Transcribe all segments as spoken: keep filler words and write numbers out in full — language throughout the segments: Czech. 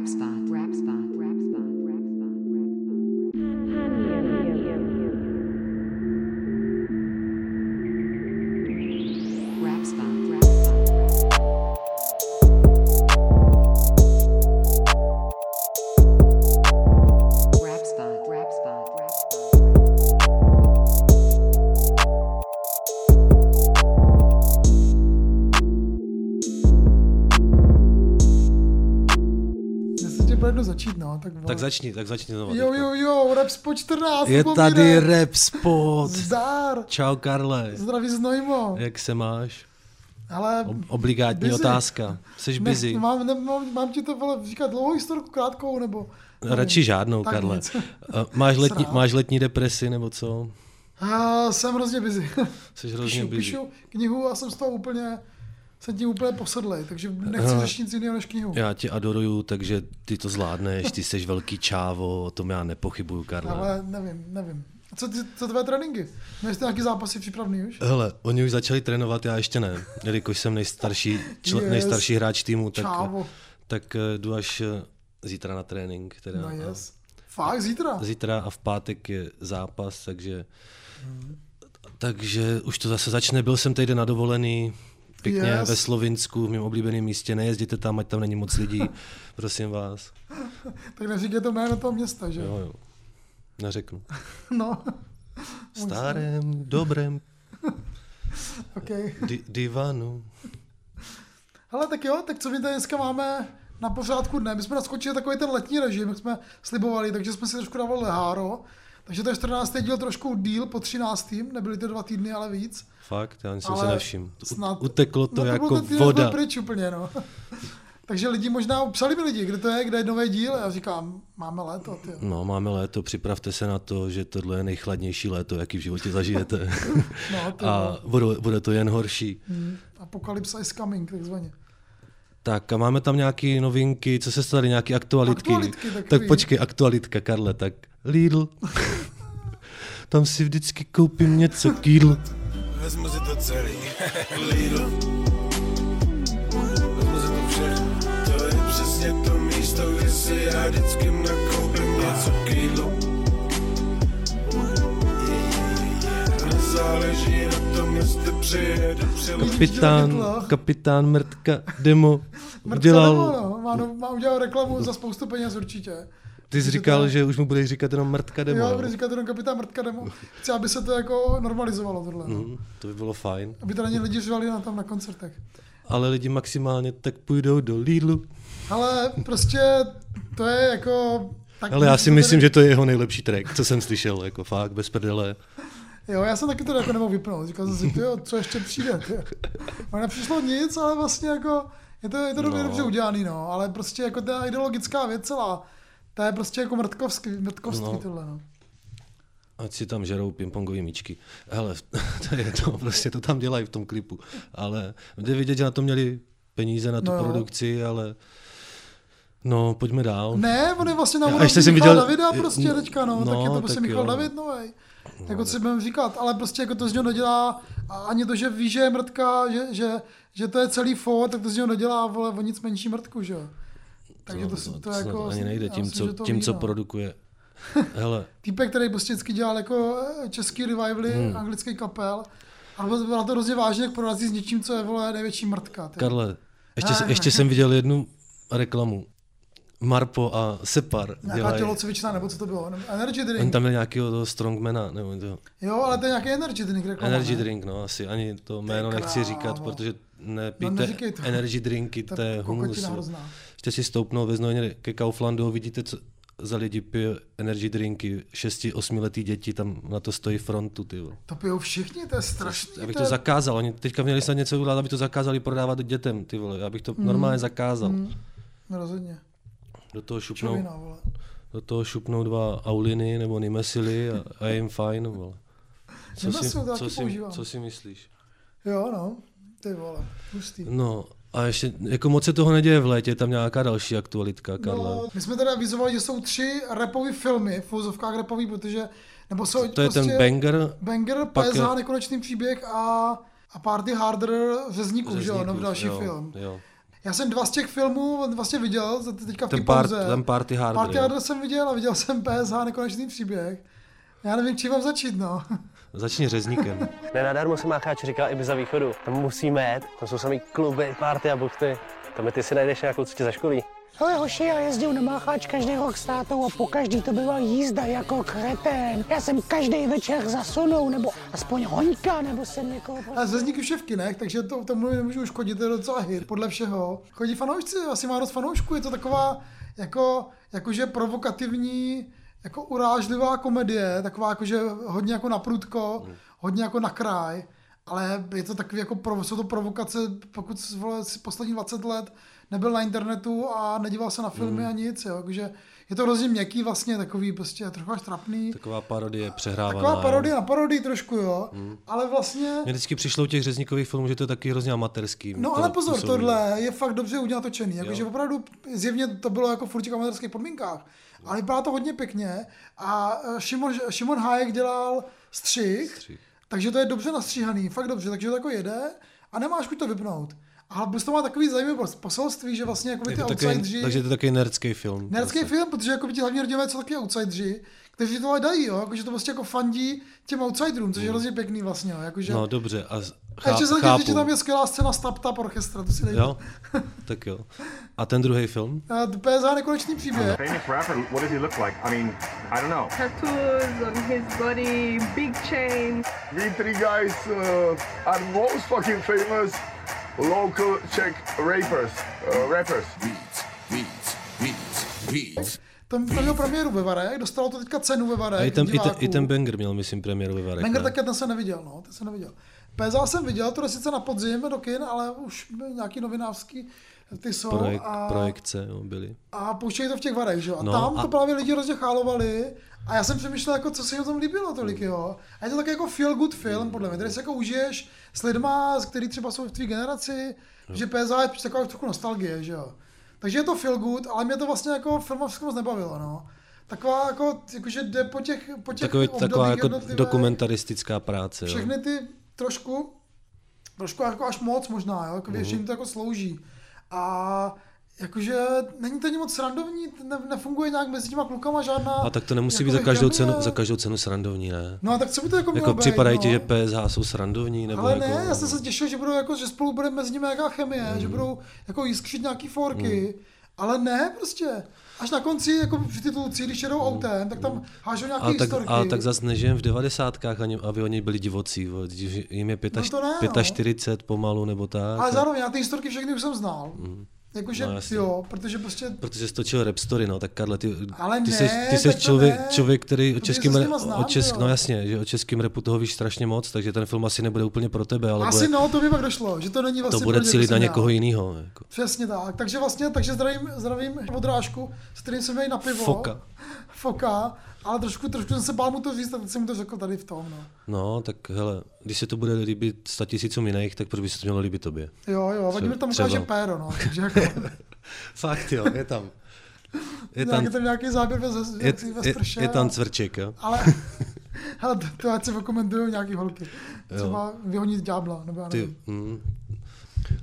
Rapspot, Rapspot, Rapspot, Rapspot, Rapspot, Rapspot, Rapspot, začít, no, tak, tak začni, tak začni znovu. Jo, jo, jo, Rapspot čtrnáct. Je tady Rapspot. Zdar. Čau, Karle. Zdraví Znojmo. Jak se máš? Ale Ob- obligátní busy. Otázka. Jseš busy. Ne, mám, ne, mám, mám ti to vole, říkat dlouhou historku, krátkou, nebo... Ne, radši žádnou, Karle. Máš letní, máš letní depresi, nebo co? Uh, jsem hrozně busy. Jseš hrozně busy. Píšu knihu a jsem z toho úplně... jsem tím úplně posedlej, takže nechci no, řešit nic jiného než knihu. Já tě adoruju, takže ty to zvládneš, ty seš velký čávo, o tom já nepochybuju, Karla. Ale nevím, nevím. A co, co tvé tréninky? Měli jste nějaký zápasy připravný už? Hele, oni už začali trénovat, já ještě ne, jelikož jsem nejstarší, čl- yes. nejstarší hráč týmu, tak, tak jdu až zítra na trénink. Teda no yes. Fakt zítra? Zítra a v pátek je zápas, takže, hmm. takže už to zase začne, byl jsem týden na dovolený. Pěkně, yes. Ve Slovinsku, v mém oblíbeném místě, nejezděte tam, ať tam není moc lidí, prosím vás. Tak neříkej to jméno toho města, že? Jo, jo, neřeknu. No. Starém, dobrém okay. di- divanu. Hele, tak jo, tak co my tady dneska máme na pořádku dne? My jsme naskočili takový ten letní režim, jak jsme slibovali, takže jsme si trošku dávali leháro. Takže to je čtrnáctý díl trošku díl po třináctý. Nebyly to dva týdny, ale víc. Fakt, já jsem ale se nevšiml. Uteklo to jako voda. Ten týden byl pryč úplně, no. Takže lidi možná, psali mi lidi, kde to je, kde je nový díl. Já říkám, máme léto. Tyjo. No, máme léto, připravte se na to, že tohle je nejchladnější léto, jaký v životě zažijete. No, a bude, bude to jen horší. Hmm. Apokalypse is coming, takzvaně. Tak a máme tam nějaké novinky, co se staly, nějaké aktualitky. aktualitky tak počkej, aktualitka, Karle, tak Lidl. Tam si vždycky koupím něco kýdl. Vezmu si to celý, Lidl. Vezmu si to všechno, to je přesně to místo, kde si já vždycky nakoupím něco kýdl. Záleží na tom, jestli přijede přijede. Kapitán, kapitán Mrdka Demo udělal... Mrdka Demo, no. Má, no, má udělal reklamu za spoustu peněz určitě. Ty jsi říkal, to... že už mu budeš říkat jenom Mrdka Demo. Jo, budeš říkat jenom kapitán Mrdka Demo. Chci, aby se to jako normalizovalo tohle. Mm, to by bylo fajn. Aby to na ně lidi žvali na tam na koncertech. Ale lidi maximálně tak půjdou do Lidlu. Ale prostě to je jako... Tak ale já si myslím, tady... že to je jeho nejlepší track, co jsem slyšel, jako fakt, bez prdele. Jo, já jsem taky to jako nemohl vypnout. Říkal jsem si, tyjo, co ještě přijde. Ono nepřišlo nic, ale vlastně jako je to, je to dobře, no. dobře udělaný, no. Ale prostě jako ta ideologická věc celá, ta je prostě jako mrtkovský, mrtkovství no. tohle, no. Ať si tam žerou pingpongový míčky. Hele, to je to, prostě to tam dělají v tom klipu. Ale jde vidět, že na to měli peníze, na tu no, produkci, ale... No, pojďme dál. Ne, on je vlastně na úrovni Michal viděl... Davida prostě teďka, no. no tak je to prostě Michal jo. David, no hej. No, jako co si budeme říkat, ale prostě jako to z něho nedělá ani to, že ví, že je mrtka, že, že, že to je celý fó, tak to z něho nedělá vole, o nic menší mrtku, že jo. Takže to, to, to, to jako... ani nejde tím, myslím, co, tím ví, co no. produkuje. Hele. Týpek, který prostě vždycky dělal jako český revivaly, hmm. anglický kapel, ale byla to hrozně vážně, jak prorazí s něčím, co je vole, největší mrtka. Ty. Karle, ještě, se, ještě jsem viděl jednu reklamu. Marpo a Separ dělají. Nějaká tělocvičná, nebo co to bylo? Energy drink. Oni tam měli nějakého toho strongmana. Nebo to... Jo, ale to je nějaký energy drink reklama. Energy ne? drink, no asi. Ani to jméno Tekrá, nechci říkat, bo. protože nepijte no, energy drinky, to je humus. Ještě si stoupnou ve Znojmě ke Kauflandu, vidíte, co za lidi pije energy drinky. Šesti, osmiletý děti, tam na to stojí frontu. Tyvo. To pijou všichni, to je strašný. Já bych to zakázal. Oni teďka měli snad něco udělat, aby to zakázali prodávat dětem. Ty vole. Já bych to mm. normálně zakázal. Mm. Rozhodně. Do toho šupnou, Čovina, do toho šupnou dva Auliny nebo Nimesily a, a jim fajn, vole. Co, Nimesil, si, co, si, co si myslíš? Jo, no, ty vole, hustý. No, a ještě, jako moc se toho neděje v létě, je tam nějaká další aktualitka, Karla. No, my jsme teda avizovali, že jsou tři rapový filmy, v uvozovkách rapový, protože, nebo jsou to prostě je ten Banger, Banger P S H, je... Nekonečný příběh a, a Party Harder ze Zezníků, že jo, no, další jo, film. Jo. Já jsem dva z těch filmů vlastně viděl, teďka v té pauze. Ten Party Harder. Party Harder jsem viděl a viděl jsem P S H, Nekonečný příběh. Já nevím, čím mám začít, no. Začni Řezníkem. Nenadarmo se Mácháč říkal i za východu. Tam musíme jít, tam jsou samý kluby, party a buchty. Tam ty si najdeš nějakou, co tě zaškolí. Hele hoši, já jezdil na Mácháč každý rok s tátou a po každý to byla jízda jako kretén. Já jsem každý večer zasunou, nebo aspoň hoňka, nebo jsem někoho... A Řezník už je v kinech, takže to, tomu nemůžu uškodit, to je docela hit, podle všeho. Chodí fanoušci, asi má dost fanoušků, je to taková jako, jakože provokativní... jako urážlivá komedie, taková jakože hodně jako na prudko, hmm. hodně jako na kraj, ale je to takový jako, jsou to provokace, pokud si poslední dvacet let nebyl na internetu a nedíval se na filmy hmm. a nic, jo, takže je to hrozně měkký vlastně, takový prostě trochu až trapný. Taková parodie přehrávaná. Taková parodie na parodii trošku, jo, hmm. ale vlastně... Mě vždycky přišlo u těch Řezníkových filmů, že to je taky hrozně amatérský. No ale pozor, působí. Tohle je fakt dobře udělat točený, jakože opravdu zjevně to bylo jako v určitě amatérských podmínkách. Ale vypadá to hodně pěkně a Šimon, Šimon Hájek dělal střih, střih, takže to je dobře nastříhaný, fakt dobře, takže to jako jede a nemáš chuť to vypnout. Ale prostě to má takový zajímavý poselství, že vlastně jakoby ty outsideri... Takže to je takový nerdský film. Nerdský vlastně. Film, protože jakoby ti hlavní rodinové jsou taky outsideri, kteří to ale dají, jo? Jakože to prostě jako fandí těm outsiderům, což je hrozně pěkný vlastně. Jo? Jakože... No dobře, a chápu. A ještě tam je skvělá scéna z Tap Tap orchestra, to si nejde. Jo, tak jo. A ten druhý film? P S H Nekonečný příběh. Famous rapper, what does he look like? I mean, I don't know. Tattoos on his body, big chain. These three guys are most fucking famous. Local Czech rappers, uh, rappers. Beats, beats, beats, beats. Tam měl premiéru ve Varech, dostalo to teďka cenu ve Varech. A i ten, i ten, i ten Banger měl, myslím, premiéru ve Varech. Banger také, ten jsem neviděl, no, ten jsem neviděl. P S A jsem viděl, to je sice na podzim do kin, ale už nějaký novinářský ty jsou. Projekt, a, projekce, jo, byly. A pouštějí to v těch Varech, že jo. A no, tam a... to právě lidi hrozně chálovali a já jsem přemýšlel, jako, co se jim tam líbilo tolik, jo. A je to taky jako feel good film, podle mě, který se jako užiješ s lidma, který třeba jsou v tvý generaci, no. Že P S A je taková trochu nostalgie, že jo. Takže je to feel good, ale mě to vlastně jako filmovsky moc nebavilo, no. Taková jako, jakože jde po těch, po těch Takový, taková jako dokumentaristická práce, všechny jo. Ty trošku, trošku jako až moc možná, jo, jako většině to jako slouží. A jakože není to ani moc srandovní, ne, nefunguje nějak mezi těma klukama žádná... A tak to nemusí být za každou, cenu, za každou cenu srandovní, ne? No a tak co by to jako mělo jako být? Připadají no? Ti, že P S H jsou srandovní? Nebo ale jako... ne, já jsem se těšil, že, budou jako, že spolu bude mezi nimi nějaká chemie, mm. že budou jako jiskřit nějaký forky, mm. ale ne prostě. Až na konci, jako při titulci, když jedou autem, tak tam hážou nějaké ale historky. Tak, ale tak zase nežijeme v devadesátkách, aby oni byli divocí, jim je čtyřicet pět pomalu nebo tak. Ale zároveň, já ty historky všechny už jsem znal. Mm. Jakože no, jo, protože prostě... Protože jsi točil rap story, no, tak Karle, ty, ale ty ne, seš, ty seš člověk, ne. člověk, který o českým, znám, o česk, no jasně, že o českém rapu toho víš strašně moc, takže ten film asi nebude úplně pro tebe, ale asi bude, no, to by pak došlo, že to není vlastně... To bude cílit na někoho jiného. Jako. Přesně tak, takže vlastně, takže zdravím, zdravím Odrážku, s kterým jsem měl na pivo. Foka. Foka, ale trošku, trošku jsem se bál mu to říct, a teď jsem mu to řekl tady v tom, no. No, tak hele, když se to bude líbit statisícům jiných, tak proč by se to mělo líbit tobě? Jo, jo, Vadimir tam ukáže péro, no, takže jako... Fakt jo, je tam. Je tam nějaký, tam nějaký záběr ve, ve, je, ve strše. Je, je tam cvrček, jo. Ale, hele, to, to ať se okomentují nějaký holky. Třeba vyhonit ďábla, nebo já nevím. Ty, mm,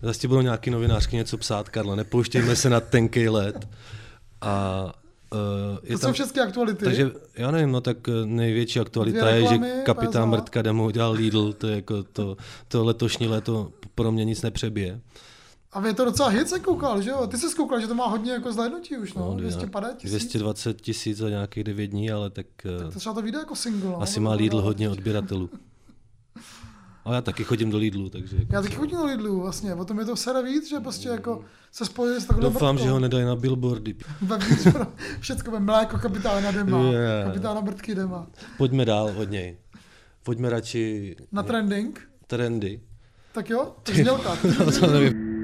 zase ti budou nějaký novinářky něco psát, Karla, nepouštějme se na tenkej led. A... Uh, je to tam, jsou všechny aktuality. Takže já nevím, no tak největší aktualita reklamy, je, že Kapitán Mrdka Demo udělal Lidl, to je jako to, to letošní léto pro mě nic nepřebije. A je to docela hit, se koukal, že jo? Ty jsi koukal, že to má hodně jako zhlédnutí už, no, no dvě stě padesát tisíc. dvě stě dvacet tisíc za nějakých devět dní, ale tak... Tak to třeba to vyjde jako single. Asi má Lidl hodně odběratelů. Ale já taky chodím do Lidlu, takže... Jako... Já taky chodím do Lidlu, vlastně, o tom je to sere víc, že prostě jako se spojili s takovou... Doufám, Mrdkou. Že ho nedají na billboardy. Všecko bude mléko Kapitána Dema, yeah. Kapitána Mrdky Dema. Pojďme dál od něj. Pojďme radši... Na trending? Trendy. Tak jo, to zněl tak. To nevím.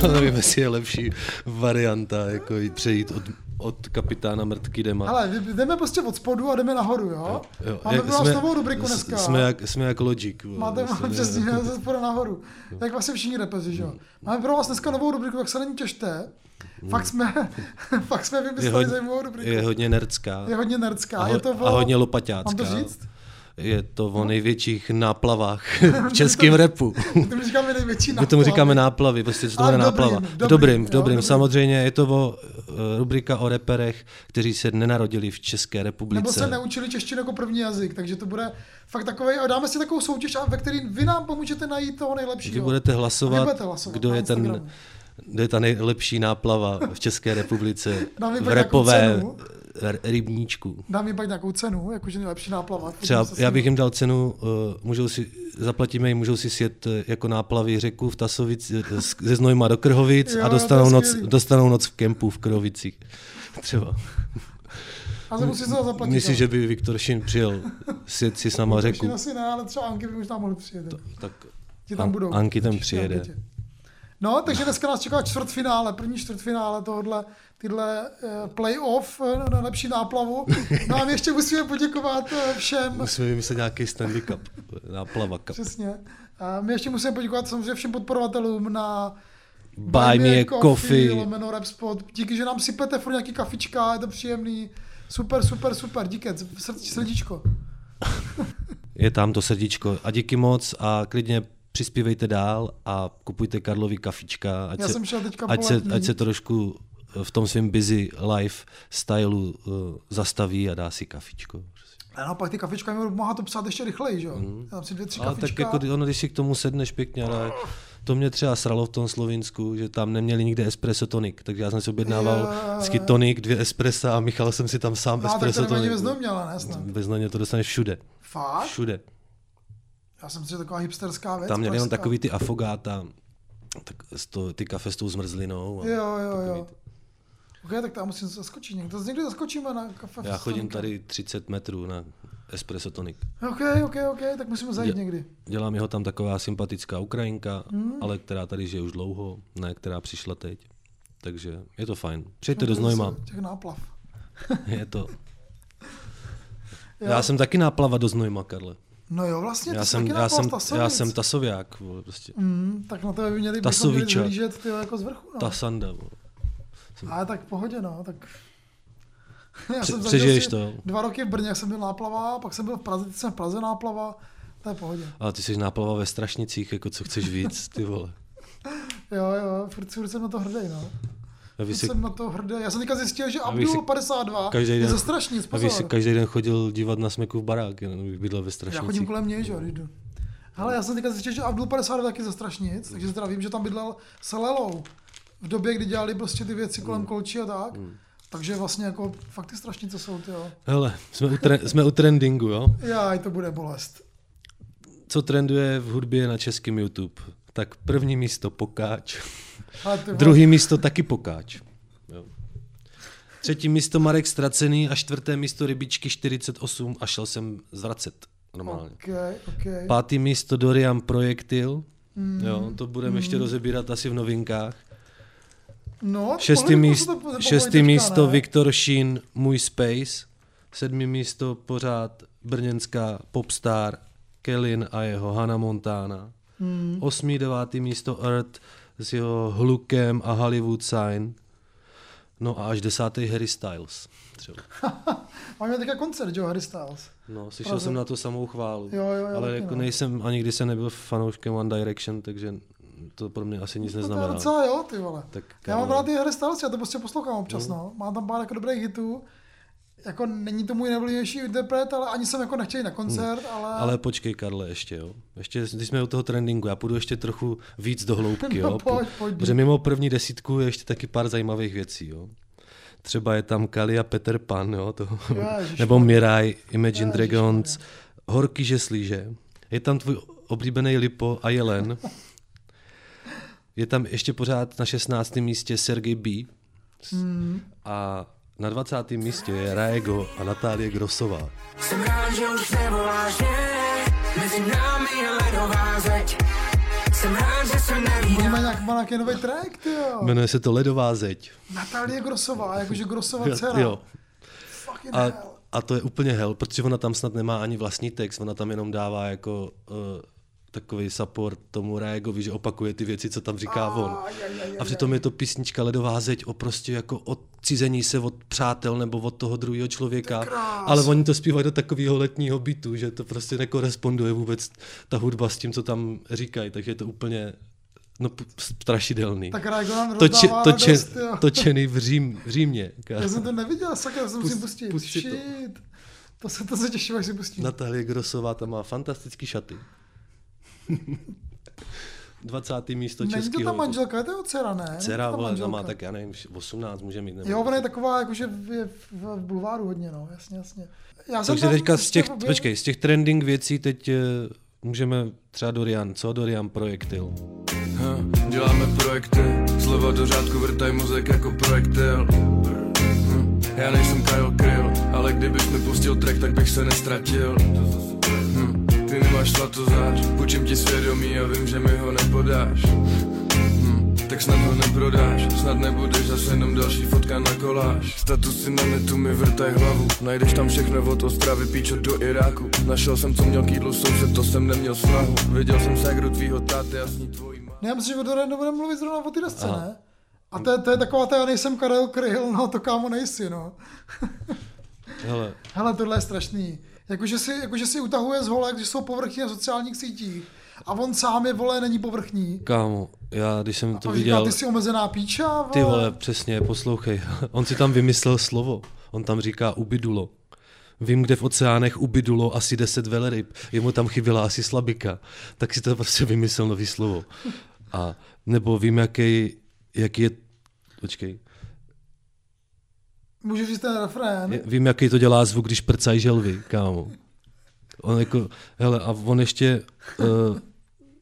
To nevím, jestli je lepší varianta, jako přejít od... od Kapitána Mrdky Dema. Ale jdeme prostě od spodu a jdeme nahoru, jo? jo, jo. Máme pro vás novou rubriku dneska. Jsme jak, jsme jak logic. Máte vlastně, přesně, jdeme ze spodu nahoru. Jo. Jak vlastně všichni repeři, jo? Máme pro vás dneska novou rubriku, tak se není těžte. Fakt jsme, fakt jsme vymysleli zajímavou rubriku. Je hodně nerdská. Je hodně nerdská. A, ho, je to, a hodně lopaťácká. Mám to říct? Je to o největších náplavách v českém rapu. My říkáme největší náplavy. My tomu říkáme náplavy, prostě co to bude náplava. V dobrým, v dobrým. Samozřejmě je to o rubrika o reperech, kteří se nenarodili v České republice. Nebo se neučili češtinu jako první jazyk, takže to bude fakt takovej, a dáme si takovou soutěž, ve které vy nám pomůžete najít toho nejlepšího. Vy budete hlasovat, vy budete hlasovat kdo je ten, kdo je ta nejlepší náplava v České republice, v rapové rybníčku. Dám jim pak nějakou cenu, jakože nejlepší náplava. Třeba já bych jim dal cenu, uh, můžou si, zaplatíme jim, můžou si sjet uh, jako náplavy řeku v Tasovic, ze Znojma do Krhovic jo, a dostanou noc, dostanou noc v kempu v Krhovicích. Třeba. A se musí se to zaplatit. Myslím, že by Viktor Sheen přijel sjet si s náma řeku. Viktor Sheen asi ne, ale třeba Anky by možná mohl přijet. To, tak An- tam budou. Anky tam přijede. No, takže dneska nás čeká čtvrtfinále, první čtvrtfinále tohohle, tyhle playoff na lepší náplavu. No a my ještě musíme poděkovat všem. Musíme vymyslet nějaký Stanley Cup, náplava cup. Přesně. A my ještě musíme poděkovat samozřejmě všem podporovatelům na Buy Me a Coffee, lomeno Rapspot. Díky, že nám sypete furt nějaký kafička, je to příjemný. Super, super, super, díky, srdíčko. Je tam to srdíčko a díky moc a klidně přispívejte dál a kupujte Karlovy kafička, ať, se, ať, se, ať se trošku v tom svém busy life stylu uh, zastaví a dá si kafičko. Ano, pak ty kafička mi budou pomáhat to psát ještě rychleji, že jo? Mm. Já tam si dvě, tři ale kafička. Tak jako ono, když si k tomu sedneš pěkně, ale to mě třeba sralo v tom Slovinsku, že tam neměli nikde espresso tonik, takže já jsem si objednával vždycky tonik, dvě espressa a Michal jsem si tam sám no, espresso tonik. Bez mě to dostaneš všude. Fakt? Všude. Já jsem si taková hipsterská věc. Tam měli jenom takový ty afogáta, tak to, ty kafe s tou zmrzlinou. A jo, jo, jo. Ty... Ok, tak tam musím zaskočit někdo. Někdy zaskočíme na kafe. Já chodím tady třicet metrů na espresso tonik. Ok, ok, ok, tak musíme zajít Dě- někdy. Dělá mi ho tam taková sympatická Ukrajinka, hmm. ale která tady žije už dlouho, ne, která přišla teď. Takže je to fajn. Přijďte do Znojma. Těch náplav. Je to. Já jsem taky náplava do Znojma, Karle. No jo, vlastně já jsem, já jsem, já jsem tasoviák, vole, prostě. Mm, tak na tebe by měli vylížet, tyjo, jako z vrchu, no. Tasanda, vole. Jsem... Ale tak pohodě, no, tak... Já Pře- jsem přežiješ to. Dva roky v Brně jsem byl náplava, pak jsem byl v Praze, teď jsem v Praze náplava, to je pohodě. Ale ty jsi náplava ve Strašnicích, jako co chceš víc, ty vole. jo, jo, furt, furt jsem na to hrdý, no. Já si... jsem na to hrdý. Já jsem teďka zjistil, že Abdul si... padesát dva každý je den... ze Strašnic. Aby si každý den chodil dívat na Smeku v barák, jenom bydlel ve Strašnicích. Já chodím kolem něj, že jo, když jdu. Ale já jsem teďka zjistil, že Abdul padesát dva taky ze Strašnic, takže teda vím, že tam bydlel s Lelou. V době, kdy dělali prostě ty věci kolem Kolčí a tak. Mm. Takže vlastně jako fakt ty Strašnice jsou, ty jo. Hele, jsme u, tre... jsme u trendingu, jo? Jaj, to bude bolest. Co trenduje v hudbě na českém YouTube? Tak první místo Pokáč. Druhý místo taky Pokáč. Jo. Třetí místo Marek Ztracený a čtvrté místo Rybičky čtyřicet osm a šel jsem zvracet normálně. Okay, okay. Pátý místo Dorian Projektil. Mm. Jo, to budeme mm. ještě rozebírat asi v novinkách. No, šestý místo, šestý místo Viktor Sheen, Můj Space. Sedmý místo pořád brněnská popstar Kalin a jeho Hannah Montana. Hmm. Osmý, devátý místo Earth s jeho Hlukem a Hollywood sign. No a až desátý Harry Styles. Máme teďka koncert, jo, Harry Styles. No, slyšel Praze. Jsem na to samou chválu. Jo, jo, jo, ale jako no. nejsem, ani když jsem nebyl fanouškem One Direction, takže to pro mě asi nic neznamená. To je docela jo, ty vole. Tak, já mám rád ty Harry Styles, já to prostě poslouchám občas, mm. no. Mám tam pár jako dobrých hitů. Jako není to můj nejoblíbenější interpret, ale ani jsem jako nechtěl na koncert, hmm. ale... Ale počkej, Karle, ještě, jo. Ještě, když jsme u toho trendingu, já půjdu ještě trochu víc do hloubky, jo. No, pojď, pojď. Protože mimo první desítku je ještě taky pár zajímavých věcí, jo. Třeba je tam Kali a Peter Pan, jo. To... Ježiš, nebo Mirai, Imagine Ježiš, Dragons, Ježiš. Horký, že slíže. Je tam tvůj oblíbený Lipo a Jelen. Je tam ještě pořád na šestnáctém místě Sergej B. Hmm. A... Na dvacátém místě je Raego a Natálie Grossová. Jsem rád, že už nevoláš, ne, mezi námi je ledová zeď. Jsem rád, že se nevídám. Má nějaký nový track, tyjo. Jmenuje se to Ledová zeď. Natálie Grossová, jakože Grossová dcera. Jo. A, a to je úplně hell, protože ona tam snad nemá ani vlastní text, ona tam jenom dává jako... Uh, takový support tomu Rajegovi, že opakuje ty věci, co tam říká a, on. Je, je, je, a přitom je to písnička Ledová zeď o prostě jako odcizení se od přátel nebo od toho druhého člověka, to ale oni to zpívají do takového letního bitu, že to prostě nekoresponduje vůbec ta hudba s tím, co tam říkají, takže je to úplně no, strašidelný. Tak Rajego nám rozdává toče, toče, radost, jo. Točený v, Řím, v Římě. Já jsem to neviděl, sakra, jsem Pust, si pustit. Shit. To. To se, to se těším, až si pustím. Natálie Grossová tam má fantastický šaty. dvacáté místo českého. Není to ta manželka, je to jeho dcera, ne? Dcera, vole, ta má tak, já nevím, osmnáct může mít. Jo, ona je taková, jakože je v bulváru hodně, no, jasně, jasně. Já takže teďka z těch, obě... počkej, z těch trending věcí teď e, můžeme třeba Dorian, co? Dorian Projektil. Ha, děláme projekty, slova do řádku, vrtaj mozek jako projektil. Hm, já nejsem Kyle Kryl, ale kdybych mi pustil track, tak bych se nestratil. Hm. Ty nemáš slatozář, půjčím ti svědomí a vím, že mi ho nepodáš. Hm, tak snad ho neprodáš, snad nebudeš zase jenom další fotka na koláž. Statusy na netu mi vrtaj hlavu, najdeš tam všechno od Ostravy, píčo do Iráku. Našel jsem, co měl k jídlu soused, to jsem neměl snahu. Viděl jsem ségru tvýho táty, jasný tvojí má. No já myslím, že o nebudeme mluvit zrovna o té desce, ne? A to je, to je taková, to já nejsem Karel Kryl, no to kámo nejsi, no. Hele. Hele, tohle je strašný. Jakože si, jakože si utahuje z holek, že jsou povrchní na sociálních sítích. A on sám je, vole, není povrchní. Kámo, já když jsem a to viděl... A ty jsi omezená píča, vole. Ty vole, přesně, poslouchej. On si tam vymyslel slovo. On tam říká ubidulo. Vím, kde v oceánech ubidulo asi deset veleryb. Jemu tam chyběla asi slabika. Tak si to prostě vymyslel nový slovo. A nebo vím, jaký, jaký je... Počkej. Můžeš říct ten refrén. Vím, jaký to dělá zvuk, když prcají želvy, kámo. On jako, hele, a on ještě uh,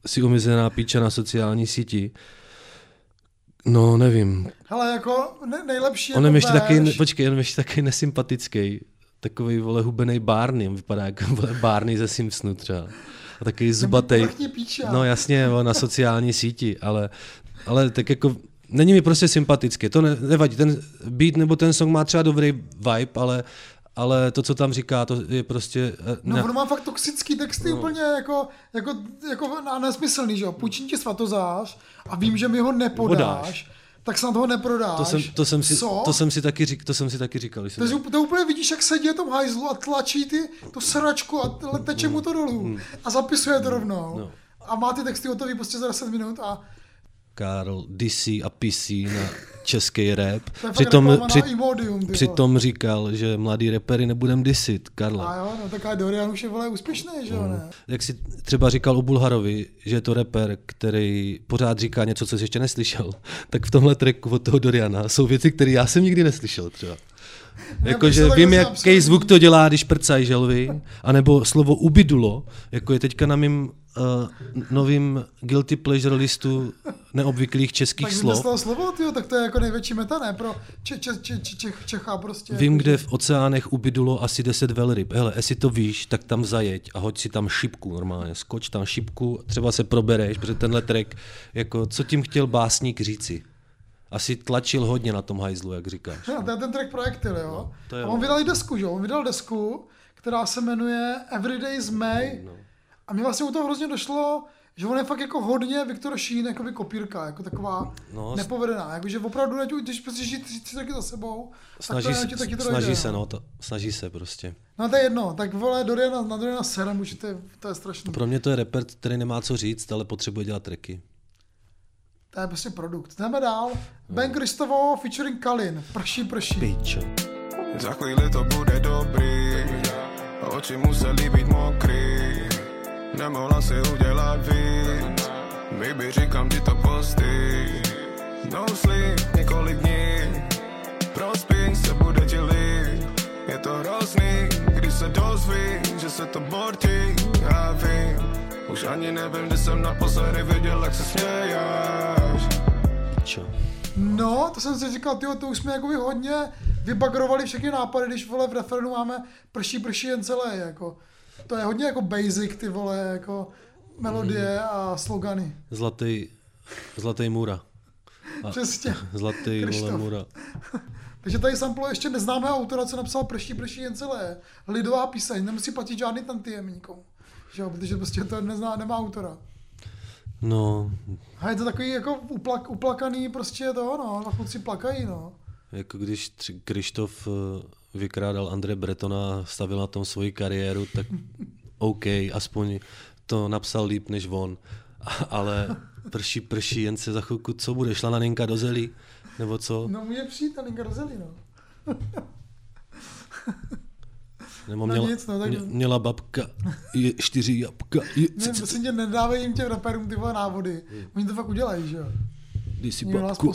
si umizená píča na sociální síti. No, nevím. Hele, jako ne- nejlepší on je to ještě taky, počkej, on ještě taky nesympatický. Takovej, vole, hubenej Barney. On vypadá jako, vole, Barney ze Simpsonu třeba. A takový zubatej. No jasně, na sociální síti, ale, ale tak jako... Není mi prostě sympatické, to ne, nevadí, ten beat nebo ten song má třeba dobrý vibe, ale, ale to, co tam říká, to je prostě... Ne. No ono má fakt toxický texty, no. Úplně jako, jako, jako nesmyslný, že jo, půjčím ti svatozář a vím, že mi ho nepodáš, Podáš. Tak snad ho neprodáš. To jsem, to jsem, si, to jsem si taky říkal, to jsem si taky říkal. Jsem... To, to úplně vidíš, jak sedí v tom hajzlu a tlačí ty tu sračku a teče mu to dolů hmm. a zapisuje to rovnou. No. A má ty texty hotový prostě za deset minut a... Karl disí a pisí na český rap. Přitom, při, Imodium, přitom říkal, že mladý rapery nebudem disit, Karle. A jo, no tak Dorian už je vole úspěšný, že jo, ne? Jak si třeba říkal o Bulharovi, že je to rapper, který pořád říká něco, co jsi ještě neslyšel, tak v tomhle tracku od toho Doriana jsou věci, které já jsem nikdy neslyšel třeba. Jakože vím, jaký absolutní zvuk to dělá, když prcají želvy, anebo slovo ubidulo, jako je teďka na mým Uh, novým guilty pleasure listu neobvyklých českých tak slov. Tak jste z toho slovo, tyjo, tak to je jako největší meta, ne? Pro če, če, če, če, Čecha prostě. Vím, kde v oceánech ubidulo asi deset velryb. Hele, jestli to víš, tak tam zajeď a hoď si tam šipku normálně. Skoč tam šipku, třeba se probereš, protože tenhle track, jako co tím chtěl básník říci? Asi tlačil hodně na tom hajzlu, jak říkáš. No, to je ten track Projektil, jo? No, jo. On vydal desku, jo? On vydal desku, která se jmenuje Everyday is May. No, no. A mi vlastně u toho hrozně došlo, že on je fakt jako hodně Viktor Sheen, jakoby kopírka, jako taková no, nepovedená. Jakože opravdu, když prostě žijí tři, tři taky za sebou, snaží, tak to, s, taky to snaží se, no, to, snaží se prostě. No to je jedno, tak vole, Doriana, na Doriana serem, už to je, to je strašný. Pro mě to je rapper, který nemá co říct, ale potřebuje dělat tracky. To je prostě produkt. Jdeme dál. No. Banger featuring Kalin. Prší, prší. Pičo. Za chvíli to bude dobrý, oči museli být mokrý. Nemohla si udělat víc, baby, říkám ti to posty. No sleep, několik dní, prospím, se bude ti líp. Je to hrozný, když se dozví, že se to bortí, já vím. Už ani nevím, kdy jsem naposledy viděl, jak se smějáš. No, to jsem si říkal, tyjo, to už jsme jakoby hodně vybagrovali všechny nápady, když vole v referenu máme prší, prší jen celé, jako. To je hodně jako basic, ty vole, jako melodie mm. a slogany. Zlatý, zlatý Mura. A přesně. Zlatý, vole, Mura. Takže tady samplo ještě neznámého autora, co napsal Prší, prší jen celé. Lidová píseň, nemusí platit žádný tantiemníkom. že jo, protože prostě to nezná, nemá autora. No. A je to takový jako uplak, uplakaný prostě to, no, na chluci plakají, no. Jako když Krištof vykrádal André Bretona a stavil na tom svoji kariéru, tak OK, aspoň to napsal líp než on. Ale prší, prší, jen se za chvilku, co bude, šla na Ninka do zelí, nebo co? No může přijít na Ninka do zelí, no. Nebo měla, no nic, no, tak... mě, měla babka je čtyři jabka. Je, ne, prosím tě, nedávají jim těm raperům ty vole návody. Oni to fakt udělají, že jo? Dej si babku,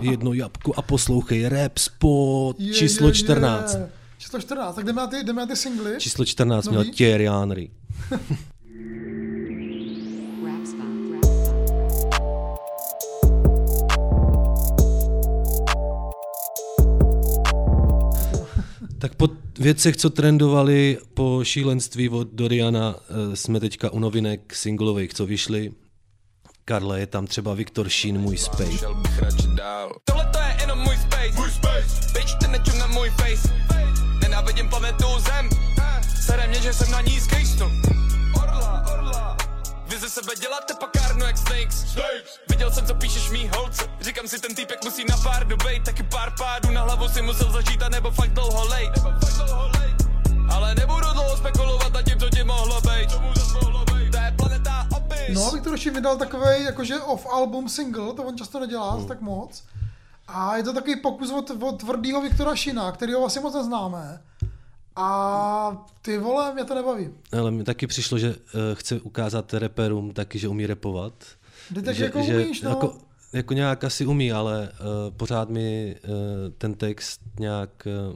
jedno jabko a poslouchej Rapspot je, číslo je, je. čtrnáct. Číslo čtrnáct, tak jdeme na ty, jdeme na ty singly. Číslo čtrnáct nový? Měl Thierry Henry. Tak po věcech, co trendovali po šílenství od Doriana, jsme teďka u novinek singlových, co vyšly. Karle, je tam třeba Viktor Sheen, Můj space. Tohle to je jenom můj space. Můj space. Bejčte nečem na můj face. Nenávidím planetu Zem. Sere mě, že jsem na ní skejstu. Orla, orla. Vy ze sebe děláte pakárnu jak snakes. Snakes. Viděl jsem, co píšeš mý holce. Říkám si, ten týpek musí na pár dobejt. Taky pár pádů na hlavu si musel zažít a nebo fakt dlouho lejt. Ale nebudu dlouho spekulovat a tím, co ti mohlo bejt. To je planeta opis. No, Viktor Sheen vydal takovej jakože off-album single, to on často nedělá mm. tak moc. A je to takový pokus od, od tvrdýho Viktora Sheena, kterýho asi moc neznáme. A ty vole, mě to nebaví. Ale mi taky přišlo, že uh, chce ukázat reperům taky, že umí repovat. Že, že jako že umíš, no. Jako, jako nějak asi umí, ale uh, pořád mi uh, ten text nějak uh,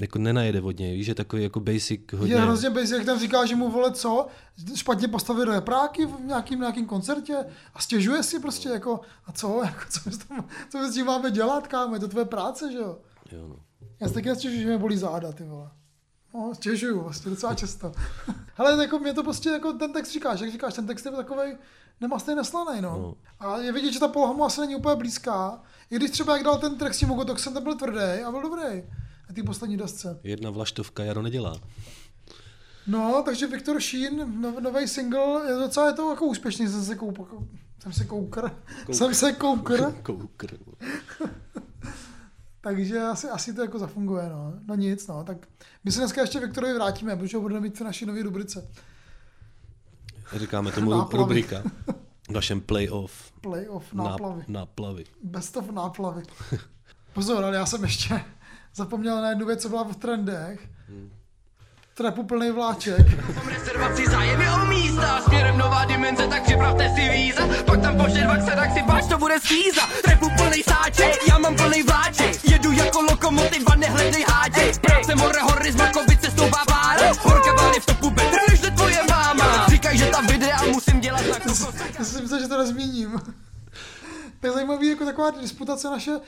jako nenajede od něj, víš, že takový jako basic hodně. Je hrozně basic, jak tam říká, že mu vole co, špatně postavil repráky v nějakým, nějakým koncertě a stěžuje si prostě jako, a co, jako, co, my tam, co my s tím máme dělat, kámo, je to tvoje práce, že jo? Jo, no. Já si taky stěžuji, že mě bolí záda, ty vole. No, stěžuju vlastně docela často. Hele, jako mě to prostě, jako ten text říkáš, jak říkáš, ten text je takovej nemastnej neslanej, no. no. A je vidět, že ta poloha mu asi není úplně blízká, i když třeba jak dal ten track s tím Mogotoxem, ten byl tvrdý a byl dobrý na té poslední desce. Jedna vlaštovka Jaro nedělá. No, takže Viktor Sheen, no, nový single, je docela je to jako úspěšný, jsem se koukr, jsem se koukr, jsem se koukr. Koukr. Takže asi, asi to jako zafunguje, no. No nic, no. Tak my se dneska ještě Viktorovi vrátíme, protože ho budeme mít v naší nový rubrice. Říkáme tomu náplavy. Rubrika. V našem playoff. Playoff, náplavy. Náplavy. Best of náplavy. Pozor, ale já jsem ještě zapomněl na jednu věc, co byla v trendech. Hmm. Trapu plný vláček. Mám rezervaci zájemy o místa, směrem nová dimenze, tak připravte si víza. Pak tam pošle dvaksa, tak si báč, to bude skvíza. Trapu plný sáček, já mám plný vláček. Jedu jako lokomotiva, nehledej háček. Práce more hory z Makovice, stoupá vára. Horka váli v toku bedr, než je tvoje máma. Říkaj, že ta videa musím dělat na kokos. Já jsem si myslel, že to nezmíním. To je zajímavý, jako taková disputace naše,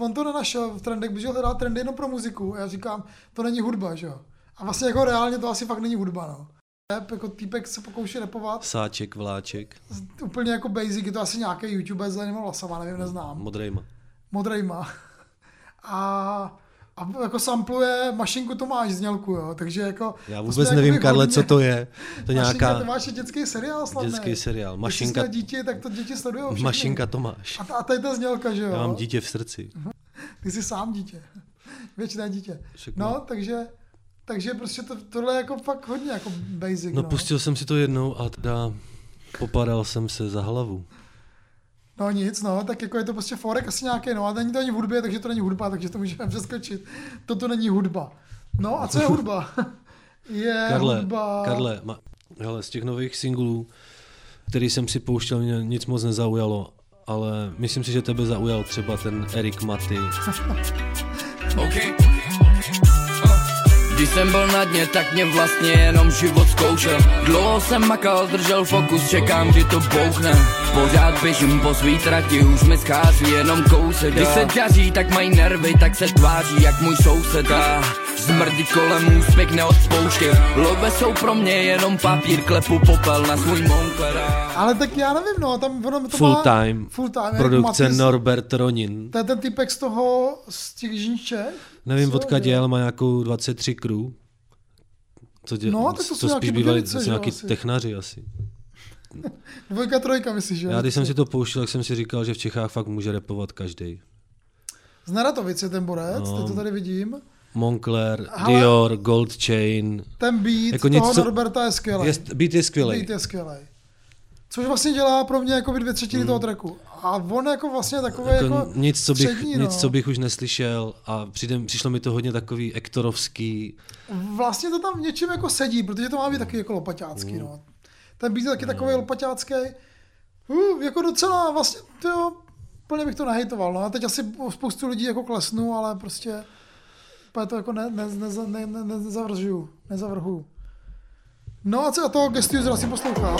on to nenašel v trendech, protože hledá trendy jenom pro muziku. Já říkám, to není hudba, že jo? A vlastně jako reálně to asi fakt není hudba, no. Rap, jako týpek se pokouší rapovat. Sáček, vláček. Úplně jako basic, je to asi nějaký YouTuber s zelenýma vlasama, nevím, neznám. Modrejma. Modrejma. A, a jako sampluje Mašinku Tomáš znělku, jo, takže jako... Já vůbec nevím, Karle, hodně... co to je. To nějaká... Mašinka Tomáš je dětský seriál slavný. Dětský seriál. Mašinka... Když jsi dítě, tak to děti sledujou všichni. Mašinka Tomáš. A, ta, a tady ta znělka, že jo. Já mám dítě v srdci. Ty jsi sám dítě. Věčné dítě. No, takže... Takže prostě to, tohle je jako fakt hodně jako basic. No, no pustil jsem si to jednou a teda popadal jsem se za hlavu. No nic, no, tak jako je to prostě forek asi nějaký, no a není to ani v hudbě, takže to není hudba, takže to můžeme přeskočit. Toto není hudba. No a co je hudba? je Karle, hudba... Karle, ma... hele, z těch nových singlů, který jsem si pouštěl, mě nic moc nezaujalo, ale myslím si, že tebe zaujal třeba ten Erik Maty. OK. Když jsem byl na dně, tak mě vlastně jenom život zkoušel. Dlouho jsem makal, držel fokus, čekám, kdy to bouchne. Pořád běžím po svý trati, už mi schází jenom kousek. Když se daří, tak mají nervy, tak se tváří jak můj soused. A smrdí kolem úspěch neodspouště. Love jsou pro mě jenom papír, klepu popel na svůj Montclair. Ale tak já nevím, no, tam ono to full time, full time, produkce Norbert Ronin. To je ten typek z toho, z těch Jižních Čech? Nevím, odkud je, ale má nějakou dvacet tři crew. To, dě... no, tak to, to spíš bývají nějaký asi. Technaři asi. Dvojka, trojka, myslíš, že? Já když jsem si to pouštěl, tak jsem si říkal, že v Čechách fakt může repovat každý. Z Naratovic je ten borec, no. Teď to tady vidím. Moncler, hele, Dior, Gold Chain. Ten beat jako toho něco... Norberta je skvělej. Beat je skvělej. Beat je skvělej. Což vlastně dělá pro mě jako dvě třetiny mm. toho tracku. A on jako vlastně takový jako, jako nic, co bych, přední, no. Nic, co bych už neslyšel a přijde, přišlo mi to hodně takový ektorovský. Vlastně to tam v něčem jako sedí, protože to má být taky jako lopaťácký, mm. no. Ten beat je taky mm. takový lopaťácký. Uh, jako docela vlastně, jo, plně bych to nehejtoval, no. A teď asi spoustu lidí jako klesnu, ale prostě to jako ne, ne, ne, ne, ne, ne, nezavržuju, nezavrhuju. No a co a toho Guest user asi poslouchá?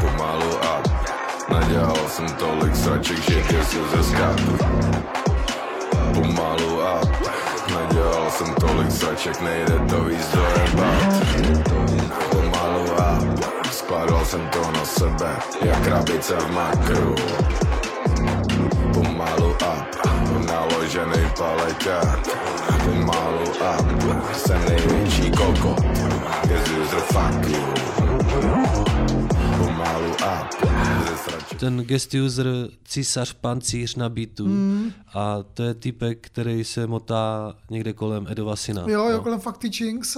Pomalu a nadělal jsem tolik sraček, že Guest user skátu. Pomalu a nadělal jsem tolik sraček, nejde to víc do rebat. Pomalu a skládal jsem to na sebe, jak krabice v makru. Pomalu a naložený paleťák. Pomalu a jsem největší kokot. Guest user fuck you. Pomalu a ten Guest user císař pancíř na beatu mm. a to je typek, který se motá někde kolem Edova syna. Jo, jo, no. Kolem Fact Teachings.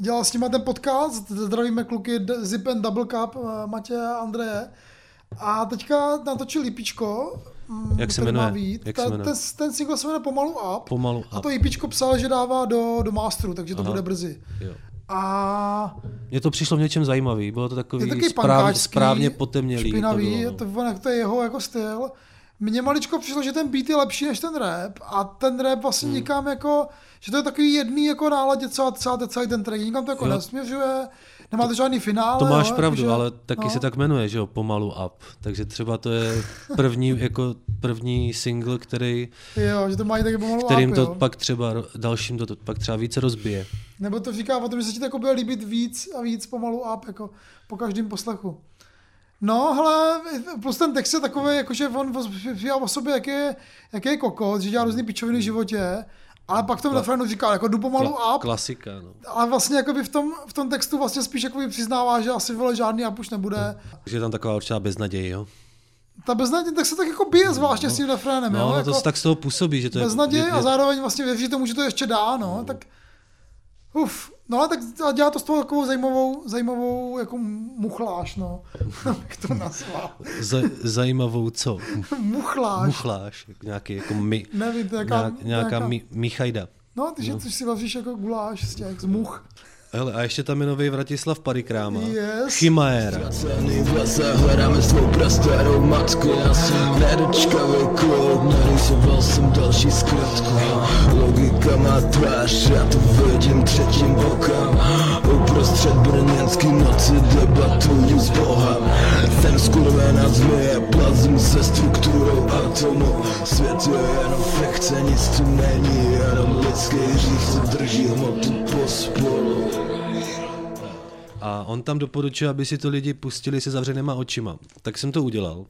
Dělal s nima ten podcast. Zdravíme kluky Zip and Double Cup Matěje a Andreje. A teďka natočil Lipičko. Jak se jmenuje? Jak se jmenuje? Ten, ten single se jmenuje Pomalu up. Pomalu up. A to IPčko psal, že dává do, do masteru, takže to aha. bude brzy. Jo. A mně to přišlo v něčem zajímavý, bylo to takový správ, správně potemnělý. Špinavý, to, bylo, no. To, to je jeho jako styl. Mně maličko přišlo, že ten beat je lepší než ten rap a ten rap vlastně hmm. nikam jako, že to je takový jedný jako náladě, co celá celý ten track, nikam to jako jo. nesměřuje. Nemá to žádný finále. To máš jo, pravdu, že... ale taky no. se tak jmenuje, že jo, Pomalu up. Takže třeba to je první, jako první single, který, jo, že to mají taky Pomalu kterým up, to jo. pak třeba, dalším to, to pak třeba víc rozbije. Nebo to říká o tom, že se ti to jako bude líbit víc a víc Pomalu up, jako po každém poslechu. No, hele, plus ten text je takový, jakože on říká o sobě, jaký je, jaký je kokot, že dělá různý pičoviny v životě. Ale pak v tom refrénu říkal, jako jdu pomalu up. Klasika, no. Ale vlastně jakoby v tom, v tom textu vlastně spíš jakoby přiznává, že asi vole žádný up už nebude. Takže je tam taková určitá beznaděj, jo? Ta beznaděj, tak se tak jako bije zvláště no, s tím refrénem, no, jo? No, jako to se tak z toho působí, že to je... Beznaděj je... a zároveň vlastně věří tomu, že to ještě dá, no, no. tak... Uf, no ale tak dělá to s toho takovou zajímavou, zajímavou jako muchláš, no. Jak to nazval? Z- zajímavou co? Muchláš. Muchláš, nějaký jako mi, nevím, to jaká, nějaká, nějaká mi, Michajda. No, ty, že no. si vaříš jako guláš z těch, z much. Hele, a ještě tam je nový Vratislav Parikráma. Yes. Chimaera. Ztracený v lese, hledáme svou prastarou matku. Já jsem nedočkavý klub, narysoval jsem další zkratku. Logika má tvář, já to vidím třetím okem. Uprostřed brněnský noci debatuju s Bohem. Ten skurvená zmije, plazím se strukturou atomu. Svět je jenom fikce, nic tu není, jenom lidský hřích se drží hmotu pospolu. A on tam doporučuje, aby si to lidi pustili se zavřenýma očima. Tak jsem to udělal.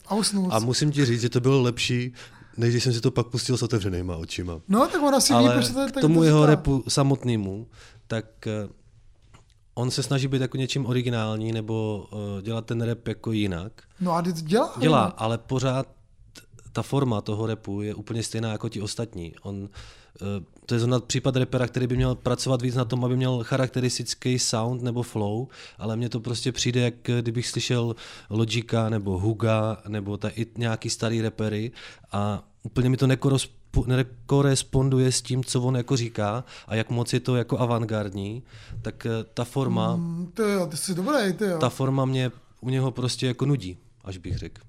A musím ti říct, že to bylo lepší, než když jsem si to pak pustil s otevřenýma očima. No, tak ona si ví, proč to tak k tomu to jeho rapu samotnému, tak on se snaží být jako něčím originální nebo dělat ten rap jako jinak. No a dělá. Dělá, ale pořád ta forma toho rapu je úplně stejná jako ti ostatní. On to je zrovna případ repera, který by měl pracovat víc na tom, aby měl charakteristický sound nebo flow, ale mně to prostě přijde, jak kdybych slyšel Logika nebo Huga nebo ta, i nějaký starý repery a úplně mi to nekoresponduje s tím, co on jako říká a jak moc je to jako avantgardní, tak ta forma mm, ty jo, ty jsi dobrý, ty jo. Ta forma mě u něho prostě jako nudí, až bych řekl.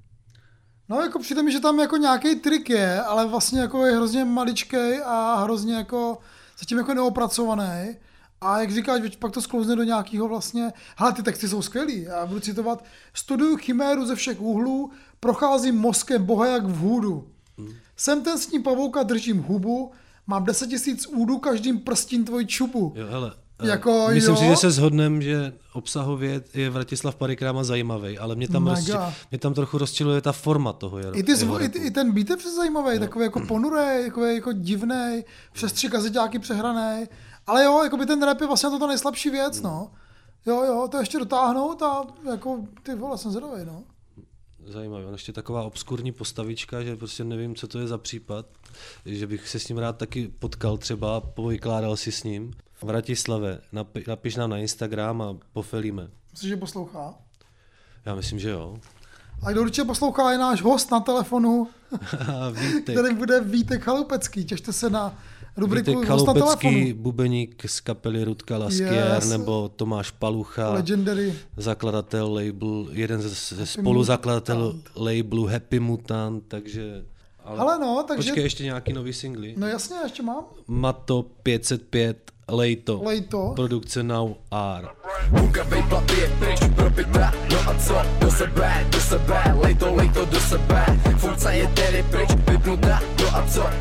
No jako přijde mi, že tam jako nějaký trik je, ale vlastně jako je hrozně maličkej a hrozně jako zatím jako neopracovaný. A jak říkáš, pak to sklouzne do nějakého vlastně, hele, ty texty jsou skvělý. Já budu citovat, studuju chiméru ze všech úhlů, procházím mozkem boha jak v hůdu. Hmm. Jsem ten sní pavouka, držím hubu, mám deset tisíc údů, každým prstím tvoji čubu. Jo, hele. Jako, myslím jo? si, že se shodneme, že obsahově je Vratislav Parikráma zajímavý, ale mě tam, rozči, mě tam trochu rozčiluje ta forma toho. Jero, I, ty zvu, i, ty, I ten beat je přes zajímavý, no. takový jako ponurej, takový jako divnej, přes tři kazeťáky přehranej Ale jo, jako by ten rap je vlastně to ta nejslabší věc, no. Jo, jo, to ještě dotáhnout a jako ty vole, jsem zrovej, no. Zajímavé, on ještě taková obskurní postavička, že prostě nevím, co to je za případ, že bych se s ním rád taky potkal třeba, povykládal si s ním. V Bratislave, napi- napiš nám na Instagram a pofelíme. Myslíš, že poslouchá? Já myslím, že jo. A kdo určitě poslouchá, je náš host na telefonu, který bude Vítek Chaloupecký, těšte se na rubriku Vítek host na telefonu. Vítek Chaloupecký, bubeník z kapely Rudka Laskier, yes. Nebo Tomáš Palucha, legendary. Zakladatel label, jeden ze spoluzakladatelů labelu Happy Mutant, takže... Ale, ale no, takže... Počkej, ještě nějaký nový singly. No jasně, ještě mám. Mato pět set pět. Lejto. Lejto. Produkce Now R.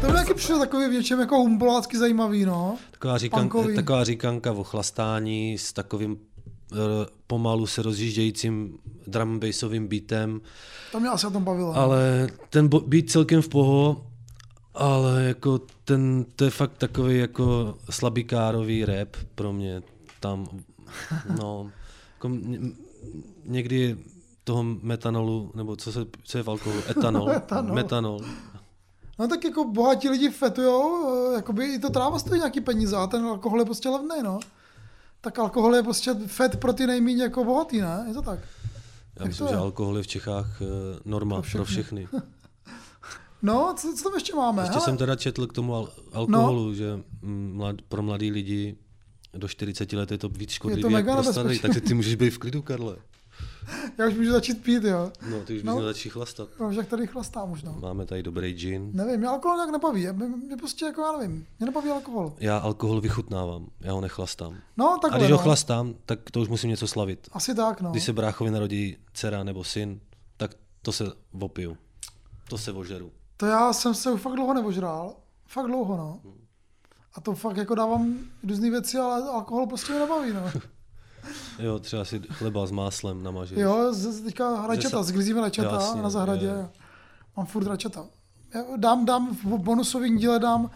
To by taky přišlo takový věčem jako humbolácky zajímavý, no. Taková, říkan, taková říkanka o chlastání s takovým uh, pomalu se rozjíždějícím drum bassovým beatem. To mě asi o tom bavilo. Ale ten beat celkem v poho. Ale jako ten, to je fakt takový jako slabikárový rap pro mě tam, no, jako někdy toho metanolu, nebo co, se, co je v alkoholu, etanol, etanol, metanol. No tak jako bohatí lidi fetujou, jakoby i to tráva stojí nějaký peníze a ten alkohol je prostě levnej, no. Tak alkohol je prostě fet pro ty nejméně jako bohatý, ne? Je to tak? Já myslím, že alkohol je v Čechách norma pro všechny. Pro všechny. No, co, co tam ještě máme? Ještě hele. Jsem teda četl k tomu al- alkoholu, no. Že mlad, pro mladý lidi do čtyřicet let je to víc škodlivý jak pro starý, takže ty můžeš být v klidu, Karle. Já už můžu začít pít, jo. No, ty už no. Bys měl začít chlastat. No, jak tady chlastám už, no. Máme tady dobrý gin. Nevím, mě alkohol nějak nebaví, mě, mě prostě jako, já nevím, mě nebaví alkohol. Já alkohol vychutnávám, já ho nechlastám. No, takhle, a když no. ho chlastám, tak to už musím něco slavit. Asi tak, no. Když se bráchovi narodí dcera nebo syn, tak to se opiju, to se ožeru. To já jsem se fakt dlouho nevožral, fakt dlouho, no. A to fakt jako dávám různý věci, ale alkohol prostě mě nebaví, no. Jo, třeba si chleba s máslem namažit. Jo, teďka rajčata, sklízíme rajčata jasně, na zahradě. Je. Mám furt rajčata. Dám, dám, v bonusovém díle dám